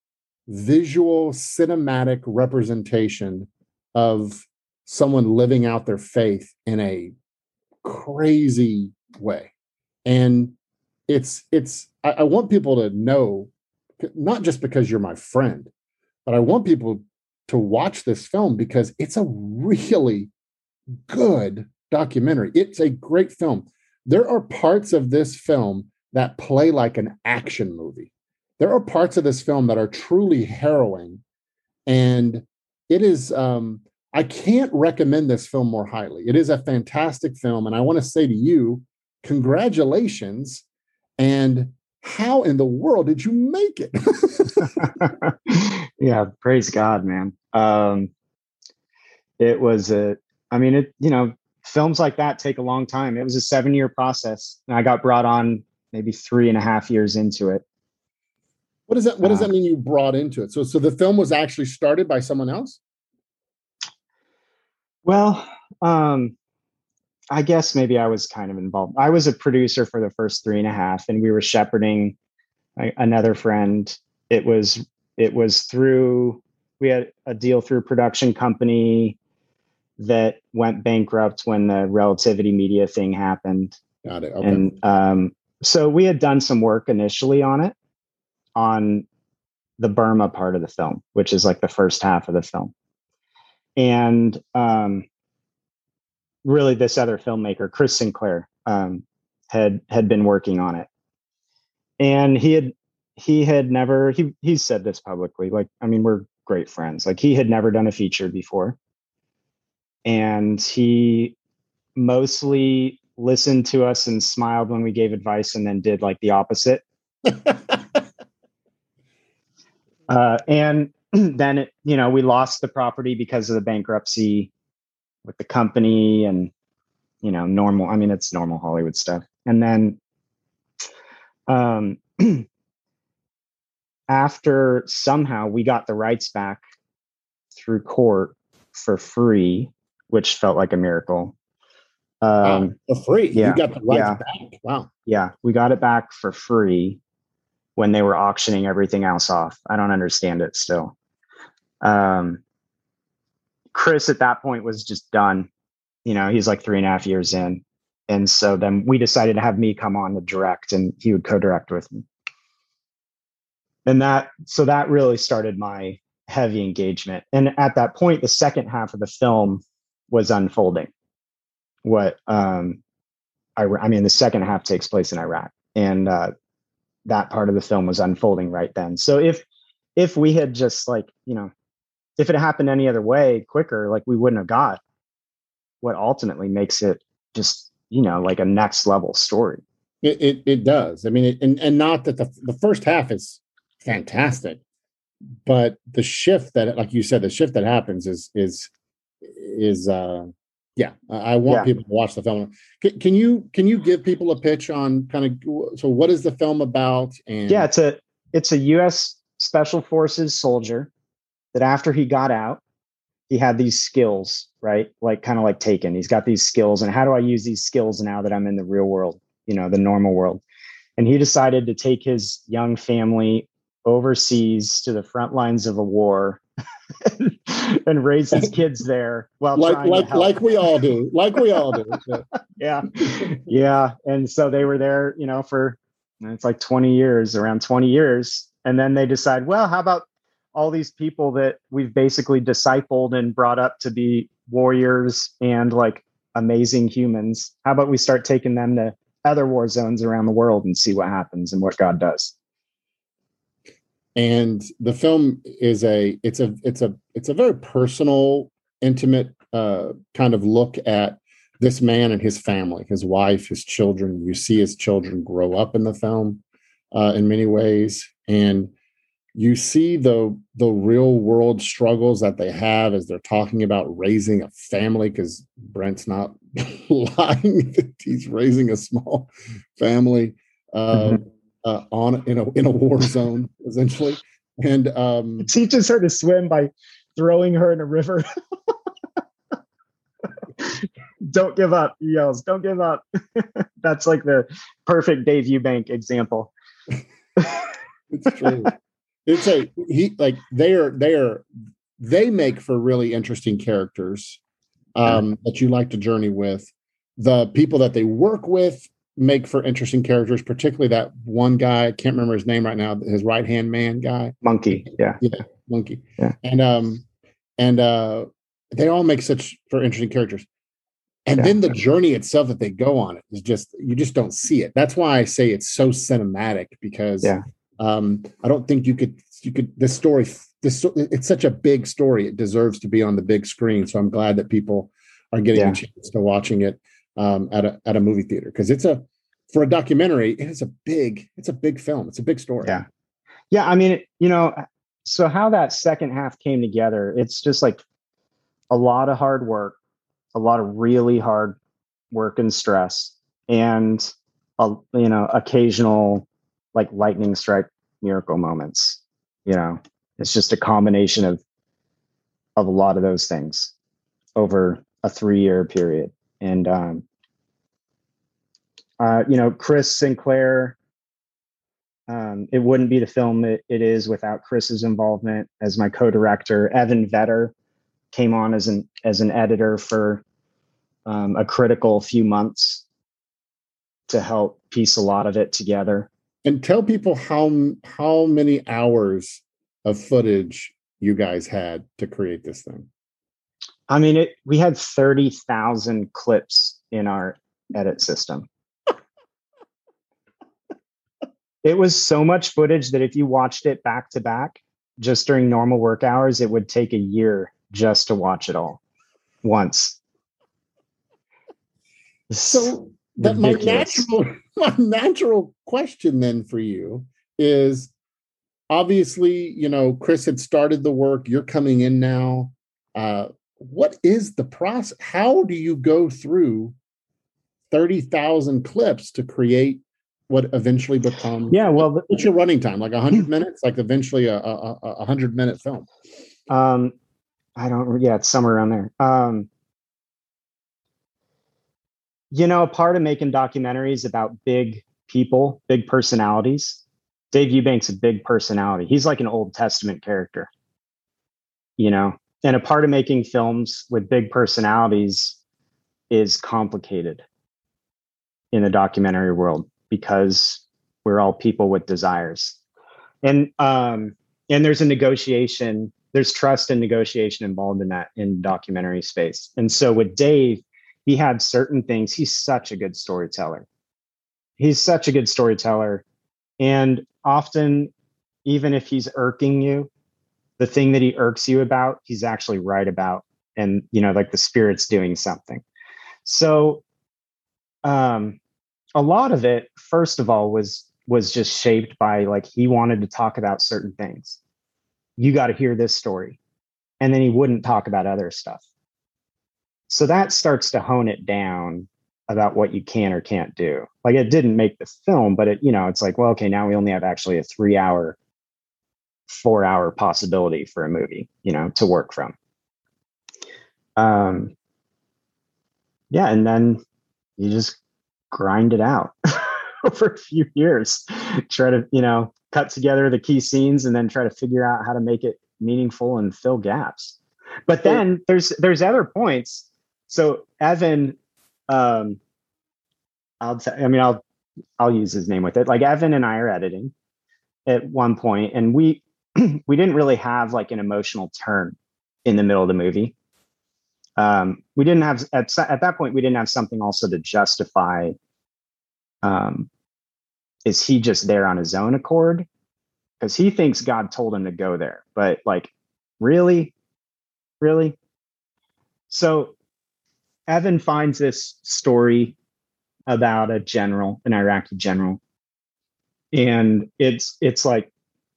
visual, cinematic representation of someone living out their faith in a crazy way. And it's, it's, I, I want people to know, not just because you're my friend, but I want people to watch this film because it's a really good documentary. It's a great film. There are parts of this film that play like an action movie. There are parts of this film that are truly harrowing, and it is, um, I can't recommend this film more highly. It is a fantastic film. And I want to say to you, congratulations. And how in the world did you make it? Yeah, praise God, man. Um, it was a, I mean, it, you know, films like that take a long time. It was a seven year process. And I got brought on maybe three and a half years into it. What does that What does that mean? You brought into it. So, so the film was actually started by someone else. Well, um, I guess maybe I was kind of involved. I was a producer for the first three and a half, and we were shepherding a, another friend. It was it was through we had a deal through a production company that went bankrupt when the Relativity Media thing happened. Got it. Okay. And um, so we had done some work initially on it, on the Burma part of the film, which is like the first half of the film. And um, really this other filmmaker, Chris Sinclair, um, had, had been working on it. And he had he had never, he he's said this publicly, like, I mean, we're great friends. Like, he had never done a feature before. And he mostly listened to us and smiled when we gave advice and then did like the opposite. uh, and then, it, you know, we lost the property because of the bankruptcy with the company and, you know, normal. I mean, it's normal Hollywood stuff. And then um, after somehow we got the rights back through court for free, which felt like a miracle. Um, wow, for free? Yeah, you got the rights yeah, back? Wow. Yeah, we got it back for free when they were auctioning everything else off. I don't understand it still. Um, Chris at that point was just done. You know, he's like three and a half years in. And so then we decided to have me come on to direct, and he would co-direct with me. And that, so that really started my heavy engagement. And at that point, the second half of the film was unfolding. What um, I, I mean, the second half takes place in Iraq, and uh, that part of the film was unfolding right then. So if if we had just like, you know, if it happened any other way quicker, like we wouldn't have got what ultimately makes it just, you know, like a next level story. It it, it does. I mean, it, and and not that the the first half is fantastic, but the shift that, like you said, the shift that happens is is is. Uh, Yeah, I want yeah. people to watch the film. Can, can you can you give people a pitch on kind of, so what is the film about? And yeah, it's a it's a U S Special Forces soldier that after he got out, he had these skills, right? Like kind of like Taken. He's got these skills, and how do I use these skills now that I'm in the real world, you know, the normal world? And he decided to take his young family overseas to the front lines of a war. And raise his kids there while like, trying like, to help. like we all do, like we all do. yeah, yeah. And so they were there, you know, for it's like twenty years, around twenty years, and then they decide, well, how about all these people that we've basically discipled and brought up to be warriors and like amazing humans? How about we start taking them to other war zones around the world and see what happens and what God does? And the film is a it's a it's a it's a very personal, intimate uh, kind of look at this man and his family, his wife, his children. You see his children grow up in the film uh, in many ways, and you see the the real world struggles that they have as they're talking about raising a family. Because Brent's not lying; that he's raising a small family. Uh, mm-hmm. Uh, on in a in a war zone essentially, and um, it teaches her to swim by throwing her in a river. Don't give up, he yells. Don't give up. That's like the perfect Dave Eubank example. It's true. It's a he like they are they are they make for really interesting characters um, that you like to journey with. The people that they work with make for interesting characters, particularly that one guy, I can't remember his name right now, his right-hand man guy. Monkey, yeah. Yeah, Monkey. Yeah. And um, and uh, they all make such for interesting characters. And yeah. then the journey itself that they go on it is just, you just don't see it. That's why I say it's so cinematic, because yeah. um, I don't think you could, you could, this story, this it's such a big story. It deserves to be on the big screen. So I'm glad that people are getting yeah. a chance to watching it. Um, at a at a movie theater, because it's a for a documentary. It is a big it's a big film. It's a big story. Yeah, yeah. I mean, it, you know, so how that second half came together, it's just like a lot of hard work, a lot of really hard work and stress, and a, you know, occasional like lightning strike miracle moments. You know, it's just a combination of of a lot of those things over a three year period. And, um, uh, you know, Chris Sinclair, um, it wouldn't be the film it, it is without Chris's involvement as my co-director. Evan Vetter came on as an as an editor for um, a critical few months to help piece a lot of it together. And tell people how how many hours of footage you guys had to create this thing. I mean, it, we had thirty thousand clips in our edit system. It was so much footage that if you watched it back to back, just during normal work hours, it would take a year just to watch it all once. So that my natural, my natural question then for you is, obviously, you know, Chris had started the work, you're coming in now. Uh, what is the process? How do you go through thirty thousand clips to create what eventually becomes? Yeah, well, what's your running time? Like one hundred minutes? Like eventually a one hundred minute film? Um, I don't, yeah, it's somewhere around there. Um, you know, part of making documentaries about big people, big personalities, Dave Eubank's a big personality. He's like an Old Testament character, you know? And a part of making films with big personalities is complicated in the documentary world, because we're all people with desires. And um, and there's a negotiation, there's trust and negotiation involved in that, in documentary space. And so with Dave, he had certain things. He's such a good storyteller. He's such a good storyteller. And often, even if he's irking you, the thing that he irks you about, he's actually right about. And, you know, like the spirit's doing something. So um, a lot of it, first of all, was was just shaped by, like, he wanted to talk about certain things. You got to hear this story. And then he wouldn't talk about other stuff. So that starts to hone it down about what you can or can't do. Like, it didn't make the film, but it, you know, it's like, well, okay, now we only have actually a three hour, four hour possibility for a movie, you know, to work from. Um, yeah. And then you just grind it out over a few years, try to, you know, cut together the key scenes and then try to figure out how to make it meaningful and fill gaps. But then there's, there's other points. So Evan, um, I'll, t- I mean, I'll, I'll use his name with it. Like, Evan and I are editing at one point, and we, we didn't really have like an emotional turn in the middle of the movie. Um, we didn't have, at, at that point, we didn't have something also to justify, um, is he just there on his own accord? Because he thinks God told him to go there, but like, really, really? So Evan finds this story about a general, an Iraqi general. And it's, it's like,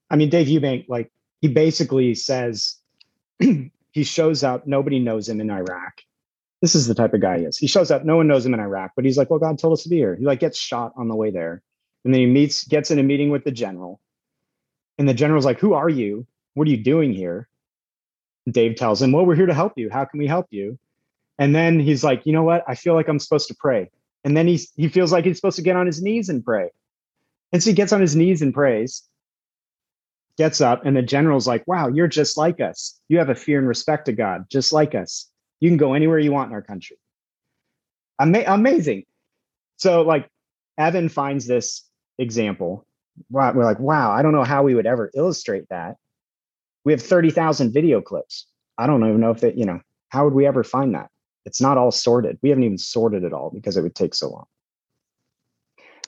I mean, Dave Eubank, like, he basically says, he shows up, nobody knows him in Iraq. This is the type of guy he is. He shows up, no one knows him in Iraq, but he's like, well, God told us to be here. He like gets shot on the way there. And then he meets, gets in a meeting with the general. And the general's like, who are you? What are you doing here? And Dave tells him, well, we're here to help you. How can we help you? And then he's like, you know what? I feel like I'm supposed to pray. And then he, he feels like he's supposed to get on his knees and pray. And so he gets on his knees and prays, gets up, and the general's like, wow, you're just like us. You have a fear and respect to God, just like us. You can go anywhere you want in our country. Ama- amazing. So, like, Evan finds this example. Wow, we're like, wow, I don't know how we would ever illustrate that. We have thirty thousand video clips. I don't even know if it, you know, how would we ever find that? It's not all sorted. We haven't even sorted it all because it would take so long.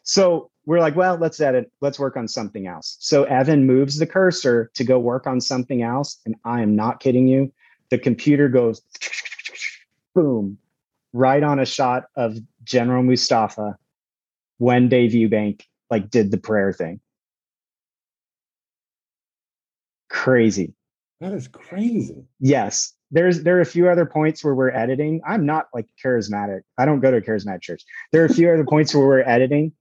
So we're like, well, let's edit. Let's work on something else. So Evan moves the cursor to go work on something else. And I am not kidding you. The computer goes boom, right on a shot of General Mustafa when Dave Eubank like did the prayer thing. Crazy. That is crazy. Yes. There's there are a few other points where we're editing. I'm not like charismatic. I don't go to a charismatic church. There are a few other points where we're editing,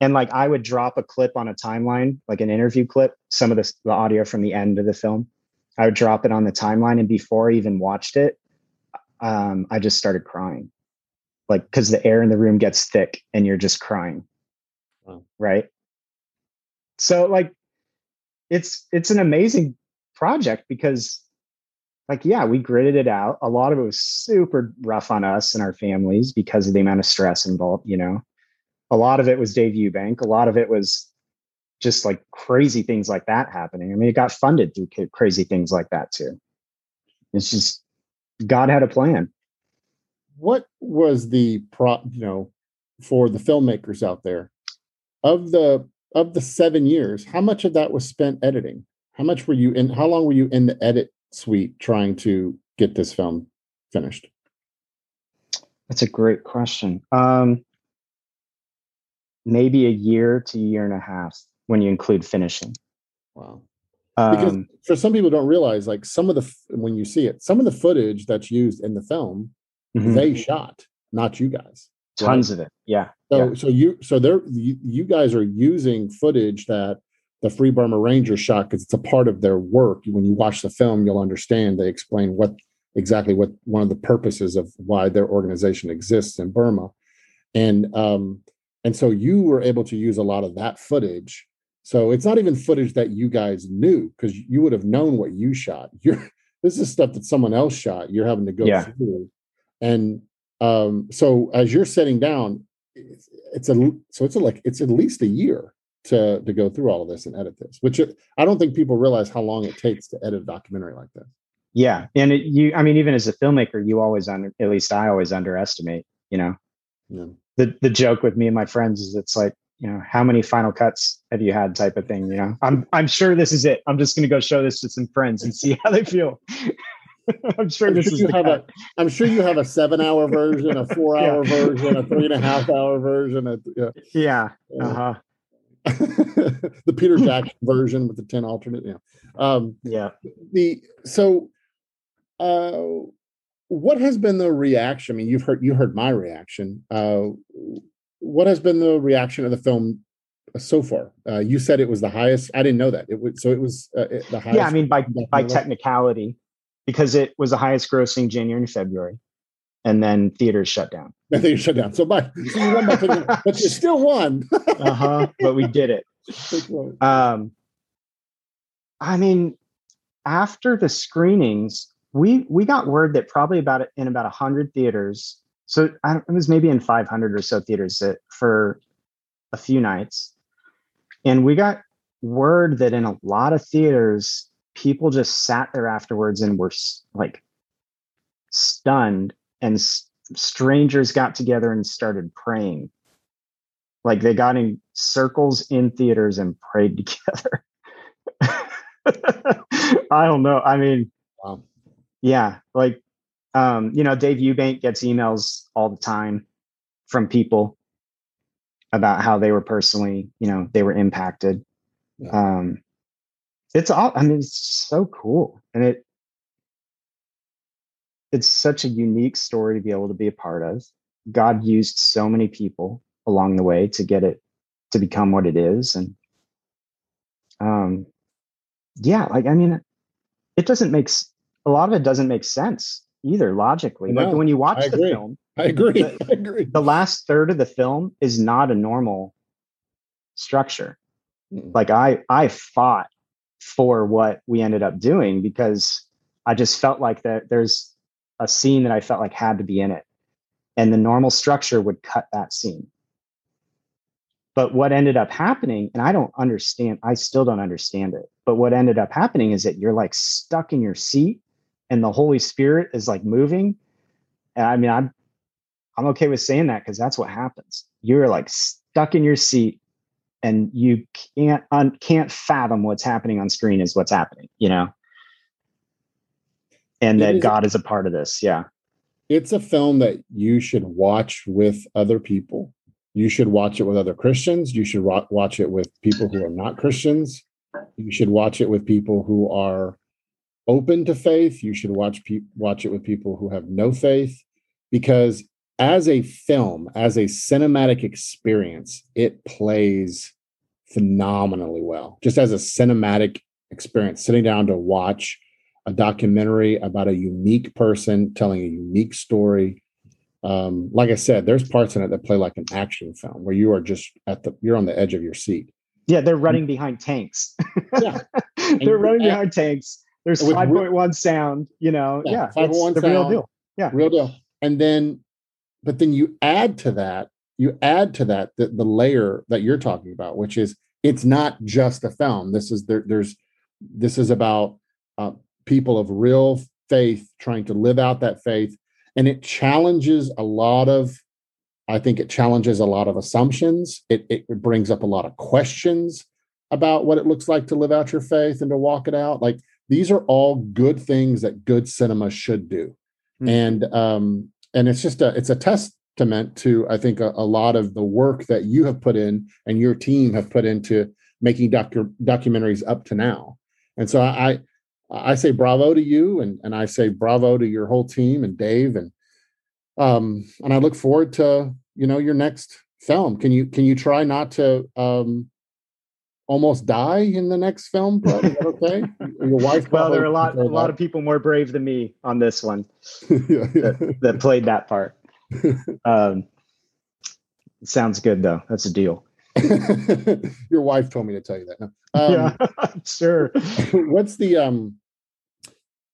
and like I would drop a clip on a timeline, like an interview clip, some of the, the audio from the end of the film. I would drop it on the timeline, and before I even watched it, um, I just started crying, like because the air in the room gets thick, and you're just crying, wow. Right? So like, it's it's an amazing project because. Like, yeah, we gritted it out. A lot of it was super rough on us and our families because of the amount of stress involved, you know. A lot of it was Dave Eubank. A lot of it was just like crazy things like that happening. I mean, it got funded through crazy things like that too. It's just God had a plan. What was the, pro, you know, for the filmmakers out there, of the of the seven years, how much of that was spent editing? How much were you in? How long were you in the edit suite trying to get this film finished? That's a great question. Um, maybe a year to a year and a half when you include finishing. Wow. Because um, for some people don't realize, like some of the, when you see it, some of the footage that's used in the film, mm-hmm. they shot, not you guys. Tons right? of it. Yeah. So, yeah. so you, so they're, you, you guys are using footage that the Free Burma Rangers shot because it's a part of their work. When you watch the film, you'll understand. They explain what exactly what one of the purposes of why their organization exists in Burma. And, um, and so you were able to use a lot of that footage. So it's not even footage that you guys knew, because you would have known what you shot. You're, this is stuff that someone else shot. You're having to go yeah. through. And um, so as you're sitting down, it's, it's a so it's a, like it's at least a year to to go through all of this and edit this, which it, I don't think people realize how long it takes to edit a documentary like this. Yeah, and it, you, I mean, even as a filmmaker, you always under at least I always underestimate. You know, yeah. the the joke with me and my friends is it's like, you know, how many final cuts have you had type of thing, you know? I'm I'm sure this is it. I'm just going to go show this to some friends and see how they feel. I'm sure I'm this sure is you the have cut. A, I'm sure you have a seven-hour version, a four-hour yeah. version, a three-and-a-half-hour version. A, yeah. yeah. yeah. Uh-huh. The Peter Jackson version with the ten alternate. Yeah. Um, yeah. The, so uh, what has been the reaction? I mean, you've heard, you heard my reaction. Uh What has been the reaction of the film so far? Uh, you said it was the highest. I didn't know that. It was, so it was uh, it, the highest. Yeah, I mean, by by technicality, because it was the highest grossing January and February, and then theaters shut down. And theaters shut down. So by, so you won by taking, but you still won. uh huh. But we did it. Um, I mean, after the screenings, we we got word that probably about in about a hundred theaters. So it was maybe in five hundred or so theaters that for a few nights. And we got word that in a lot of theaters, people just sat there afterwards and were like stunned. And s- strangers got together and started praying. Like they got in circles in theaters and prayed together. I don't know. I mean, wow. yeah, like. Um, you know, Dave Eubank gets emails all the time from people about how they were personally, you know, they were impacted. Yeah. Um, it's all, I mean, it's so cool. And it, it's such a unique story to be able to be a part of. God used so many people along the way to get it to become what it is. And, um, yeah, like, I mean, it doesn't make, a lot of it doesn't make sense either logically. No, like when you watch the film, I agree. The, I agree. The last third of the film is not a normal structure. Mm. Like I, I fought for what we ended up doing because I just felt like that there's a scene that I felt like had to be in it, and the normal structure would cut that scene. But what ended up happening, and I don't understand, I still don't understand it. But what ended up happening is that you're like stuck in your seat. And the Holy Spirit is like moving. And I mean, I'm, I'm okay with saying that because that's what happens. You're like stuck in your seat and you can't, un, can't fathom what's happening on screen is what's happening, you know? And that God is a part of this. Yeah. It's a film that you should watch with other people. You should watch it with other Christians. You should ro- watch it with people who are not Christians. You should watch it with people who are open to faith. You should watch pe- watch it with people who have no faith, because as a film, as a cinematic experience, it plays phenomenally well. Just as a cinematic experience, sitting down to watch a documentary about a unique person telling a unique story. Um, like I said, there's parts in it that play like an action film where you are just at the you're on the edge of your seat. Yeah, they're running behind tanks. yeah, they're running behind at- tanks. There's five point one sound, you know, yeah, yeah it's the sound, real deal. Yeah, real deal. And then, but then you add to that, you add to that the, the layer that you're talking about, which is it's not just a film. This is there, there's this is about uh, people of real faith trying to live out that faith, and it challenges a lot of I think it challenges a lot of assumptions. It, it brings up a lot of questions about what it looks like to live out your faith and to walk it out. Like, these are all good things that good cinema should do. Mm-hmm. And um, and it's just a it's a testament to, I think, a, a lot of the work that you have put in and your team have put into making docu- documentaries up to now. And so I I say bravo to you, and, and I say bravo to your whole team and Dave, and um and I look forward to, you know, your next film. Can you can you try not to um, almost die in the next film? Bro? Is that okay? Your wife. Well, there are a lot a lot of people more brave than me on this one yeah, yeah. That, that played that part. Um, sounds good though. That's a deal. Your wife told me to tell you that. No. Um, yeah, sure. What's the um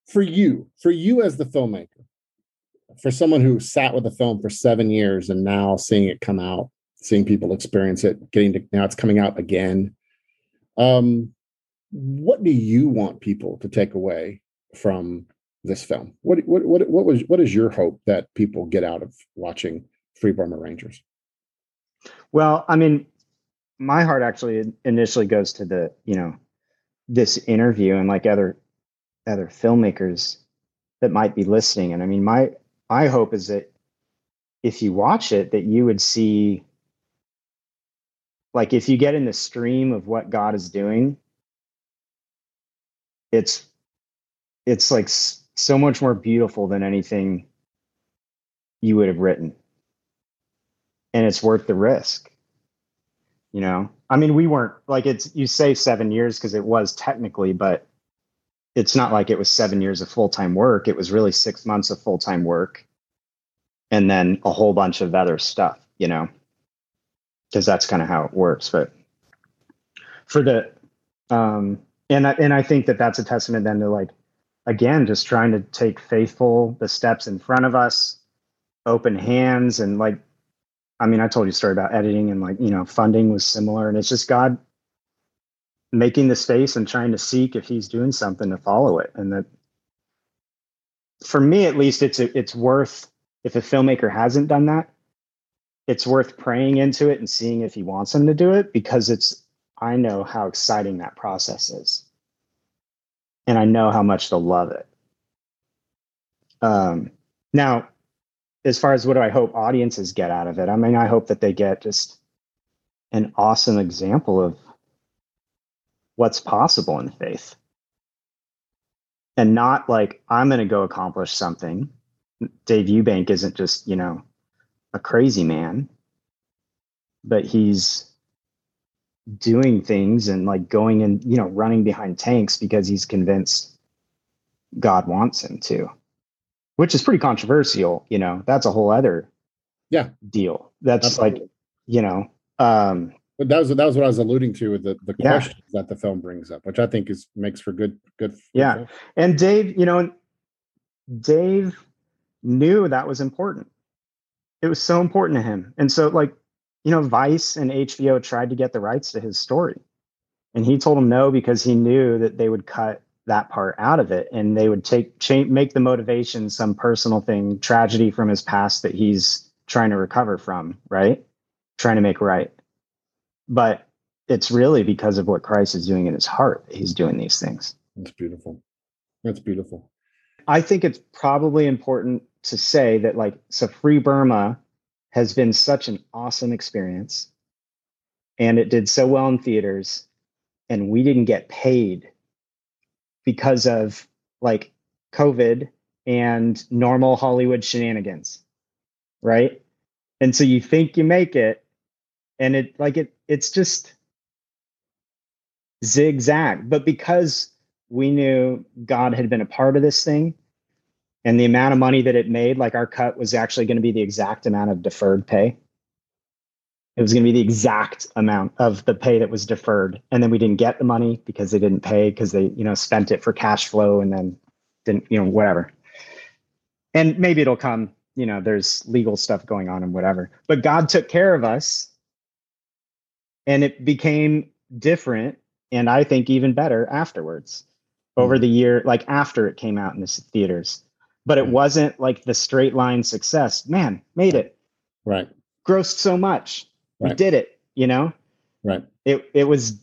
for you, for you as the filmmaker, for someone who sat with a film for seven years and now seeing it come out, seeing people experience it, getting to now it's coming out again. Um, what do you want people to take away from this film? What what what what was what is your hope that people get out of watching Free Burma Rangers? Well, I mean, my heart actually initially goes to the, you know, this interview and like other other filmmakers that might be listening. And I mean, my my hope is that if you watch it, that you would see, like, if you get in the stream of what God is doing, it's it's like so much more beautiful than anything you would have written. And it's worth the risk. You know, I mean, we weren't like it's you say seven years because it was technically, but it's not like it was seven years of full time work. It was really six months of full time work. And then a whole bunch of other stuff, you know, because that's kind of how it works. But for the um, and I, and I think that that's a testament then to, like, again, just trying to take faithful the steps in front of us, open hands, and like. I mean, I told you a story about editing and, like, you know, funding was similar, and it's just God making the space and trying to seek if he's doing something to follow it. And that, for me, at least, it's, it's worth, if a filmmaker hasn't done that, it's worth praying into it and seeing if he wants them to do it, because it's, I know how exciting that process is. And I know how much they'll love it. Um, now, as far as what do I hope audiences get out of it? I mean, I hope that they get just an awesome example of what's possible in faith, and not like, I'm going to go accomplish something. Dave Eubank isn't just, you know, a crazy man, but he's doing things and, like, going and, you know, running behind tanks because he's convinced God wants him to. Which is pretty controversial, you know. That's a whole other yeah deal. That's Absolutely. Like, you know. Um, but that was that was what I was alluding to with the, the yeah. questions that the film brings up, which I think is makes for good good. Yeah, film. And Dave, you know, Dave knew that was important. It was so important to him, and so, like, you know, Vice and H B O tried to get the rights to his story, and he told them no because he knew that they would cut that part out of it, and they would take change, make the motivation some personal thing, tragedy from his past that he's trying to recover from, right? Trying to make right. But it's really because of what Christ is doing in his heart that he's doing these things. That's beautiful. That's beautiful. I think it's probably important to say that, like, so Free Burma has been such an awesome experience, and it did so well in theaters, and we didn't get paid because of, like, COVID and normal Hollywood shenanigans, right? And so you think you make it, and it like it it's just zigzag. But because we knew God had been a part of this thing, and the amount of money that it made, like, our cut was actually going to be the exact amount of deferred pay. It was going to be the exact amount of the pay that was deferred. And then we didn't get the money because they didn't pay, because they, you know, spent it for cash flow and then didn't, you know, whatever. And maybe it'll come, you know, there's legal stuff going on and whatever. But God took care of us, and it became different, and I think even better afterwards, mm-hmm. over the year, like, after it came out in the theaters. But it wasn't like the straight line success. Man, made it. Right. grossed so much. Right. We did it, you know? Right. It it was,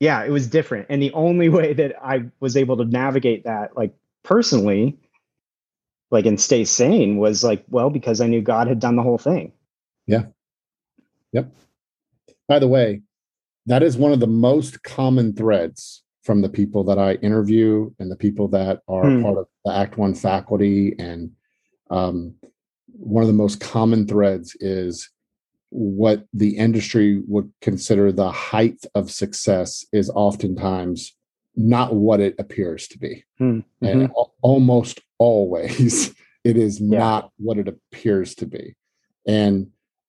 yeah, it was different. And the only way that I was able to navigate that, like personally, like, and stay sane was like, well, because I knew God had done the whole thing. Yeah. Yep. By the way, that is one of the most common threads from the people that I interview and the people that are hmm. part of the Act One faculty. And um, one of the most common threads is what the industry would consider the height of success is oftentimes not what it appears to be. Hmm. And mm-hmm. al- almost always it is yeah. not what it appears to be. And,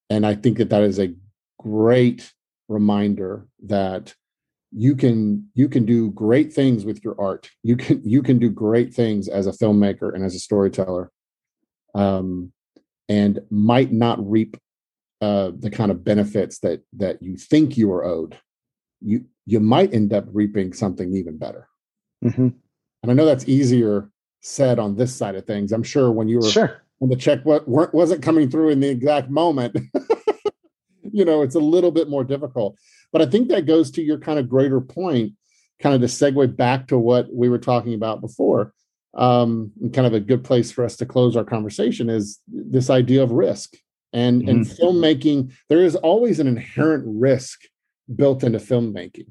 and I think that that is a great reminder that you can, you can do great things with your art. You can, you can do great things as a filmmaker and as a storyteller, um, and might not reap uh, the kind of benefits that, that you think you are owed. You, you might end up reaping something even better. Mm-hmm. And I know that's easier said on this side of things. I'm sure when you were, sure. when the check w- wasn't coming through in the exact moment, you know, it's a little bit more difficult. But I think that goes to your kind of greater point, kind of to segue back to what we were talking about before. Um, and kind of a good place for us to close our conversation is this idea of risk. And, mm-hmm. and filmmaking, there is always an inherent risk built into filmmaking.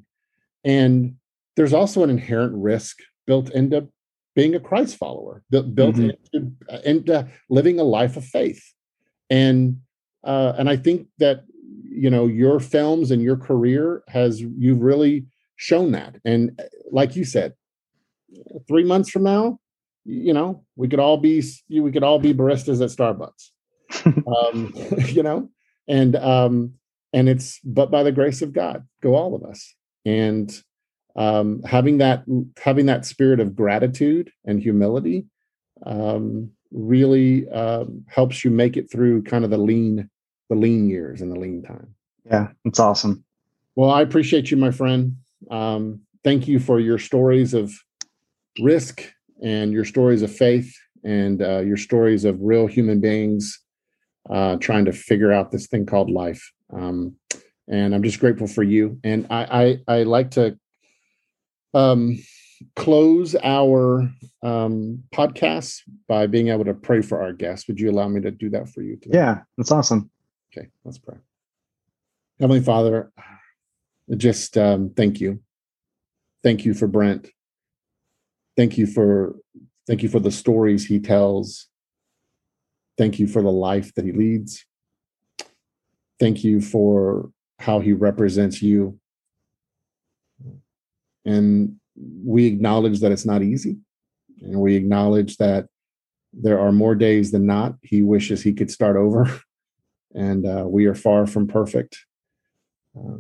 And there's also an inherent risk built into being a Christ follower, built mm-hmm. into, into living a life of faith. And uh, and I think that, you know, your films and your career has, you've really shown that. And like you said, three months from now, you know, we could all be, we could all be baristas at Starbucks, um, you know, and, um, and it's, but by the grace of God, go all of us. And um, having that, having that spirit of gratitude and humility um, really um, helps you make it through kind of the lean the lean years and the lean time. Yeah, it's awesome. Well, I appreciate you, my friend. Um, thank you for your stories of risk and your stories of faith and uh, your stories of real human beings uh, trying to figure out this thing called life. Um, and I'm just grateful for you. And I, I, I like to um, close our um, podcast by being able to pray for our guests. Would you allow me to do that for you today? Yeah, that's awesome. Okay, let's pray. Heavenly Father, just um, thank you. Thank you for Brent. Thank you for thank you for the stories he tells. Thank you for the life that he leads. Thank you for how he represents you. And we acknowledge that it's not easy. And we acknowledge that there are more days than not he wishes he could start over. And uh, we are far from perfect. Uh,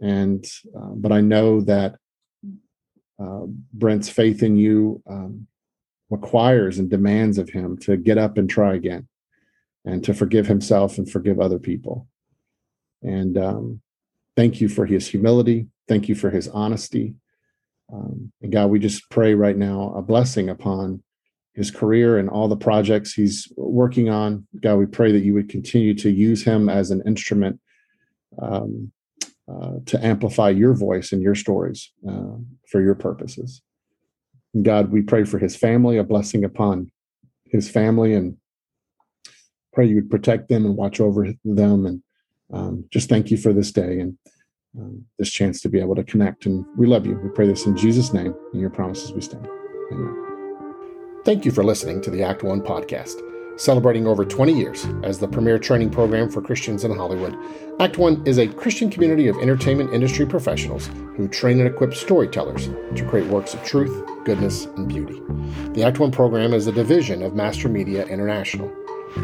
and uh, but I know that uh, Brent's faith in you um, requires and demands of him to get up and try again, and to forgive himself and forgive other people. And um, thank you for his humility. Thank you for his honesty. Um, and God, we just pray right now a blessing upon his career and all the projects he's working on. God, we pray that you would continue to use him as an instrument um, uh, to amplify your voice and your stories uh, for your purposes. And God, we pray for his family, a blessing upon his family, and pray you would protect them and watch over them. And um, just thank you for this day and um, this chance to be able to connect. And we love you. We pray this in Jesus' name, and your promises we stand. Amen. Thank you for listening to the Act One podcast. Celebrating over twenty years as the premier training program for Christians in Hollywood, Act One is a Christian community of entertainment industry professionals who train and equip storytellers to create works of truth, goodness, and beauty. The Act One program is a division of Master Media International.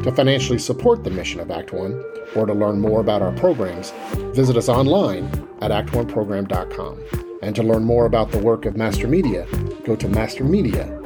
To financially support the mission of Act One, or to learn more about our programs, visit us online at act one program dot com. And to learn more about the work of Master Media, go to master media dot com.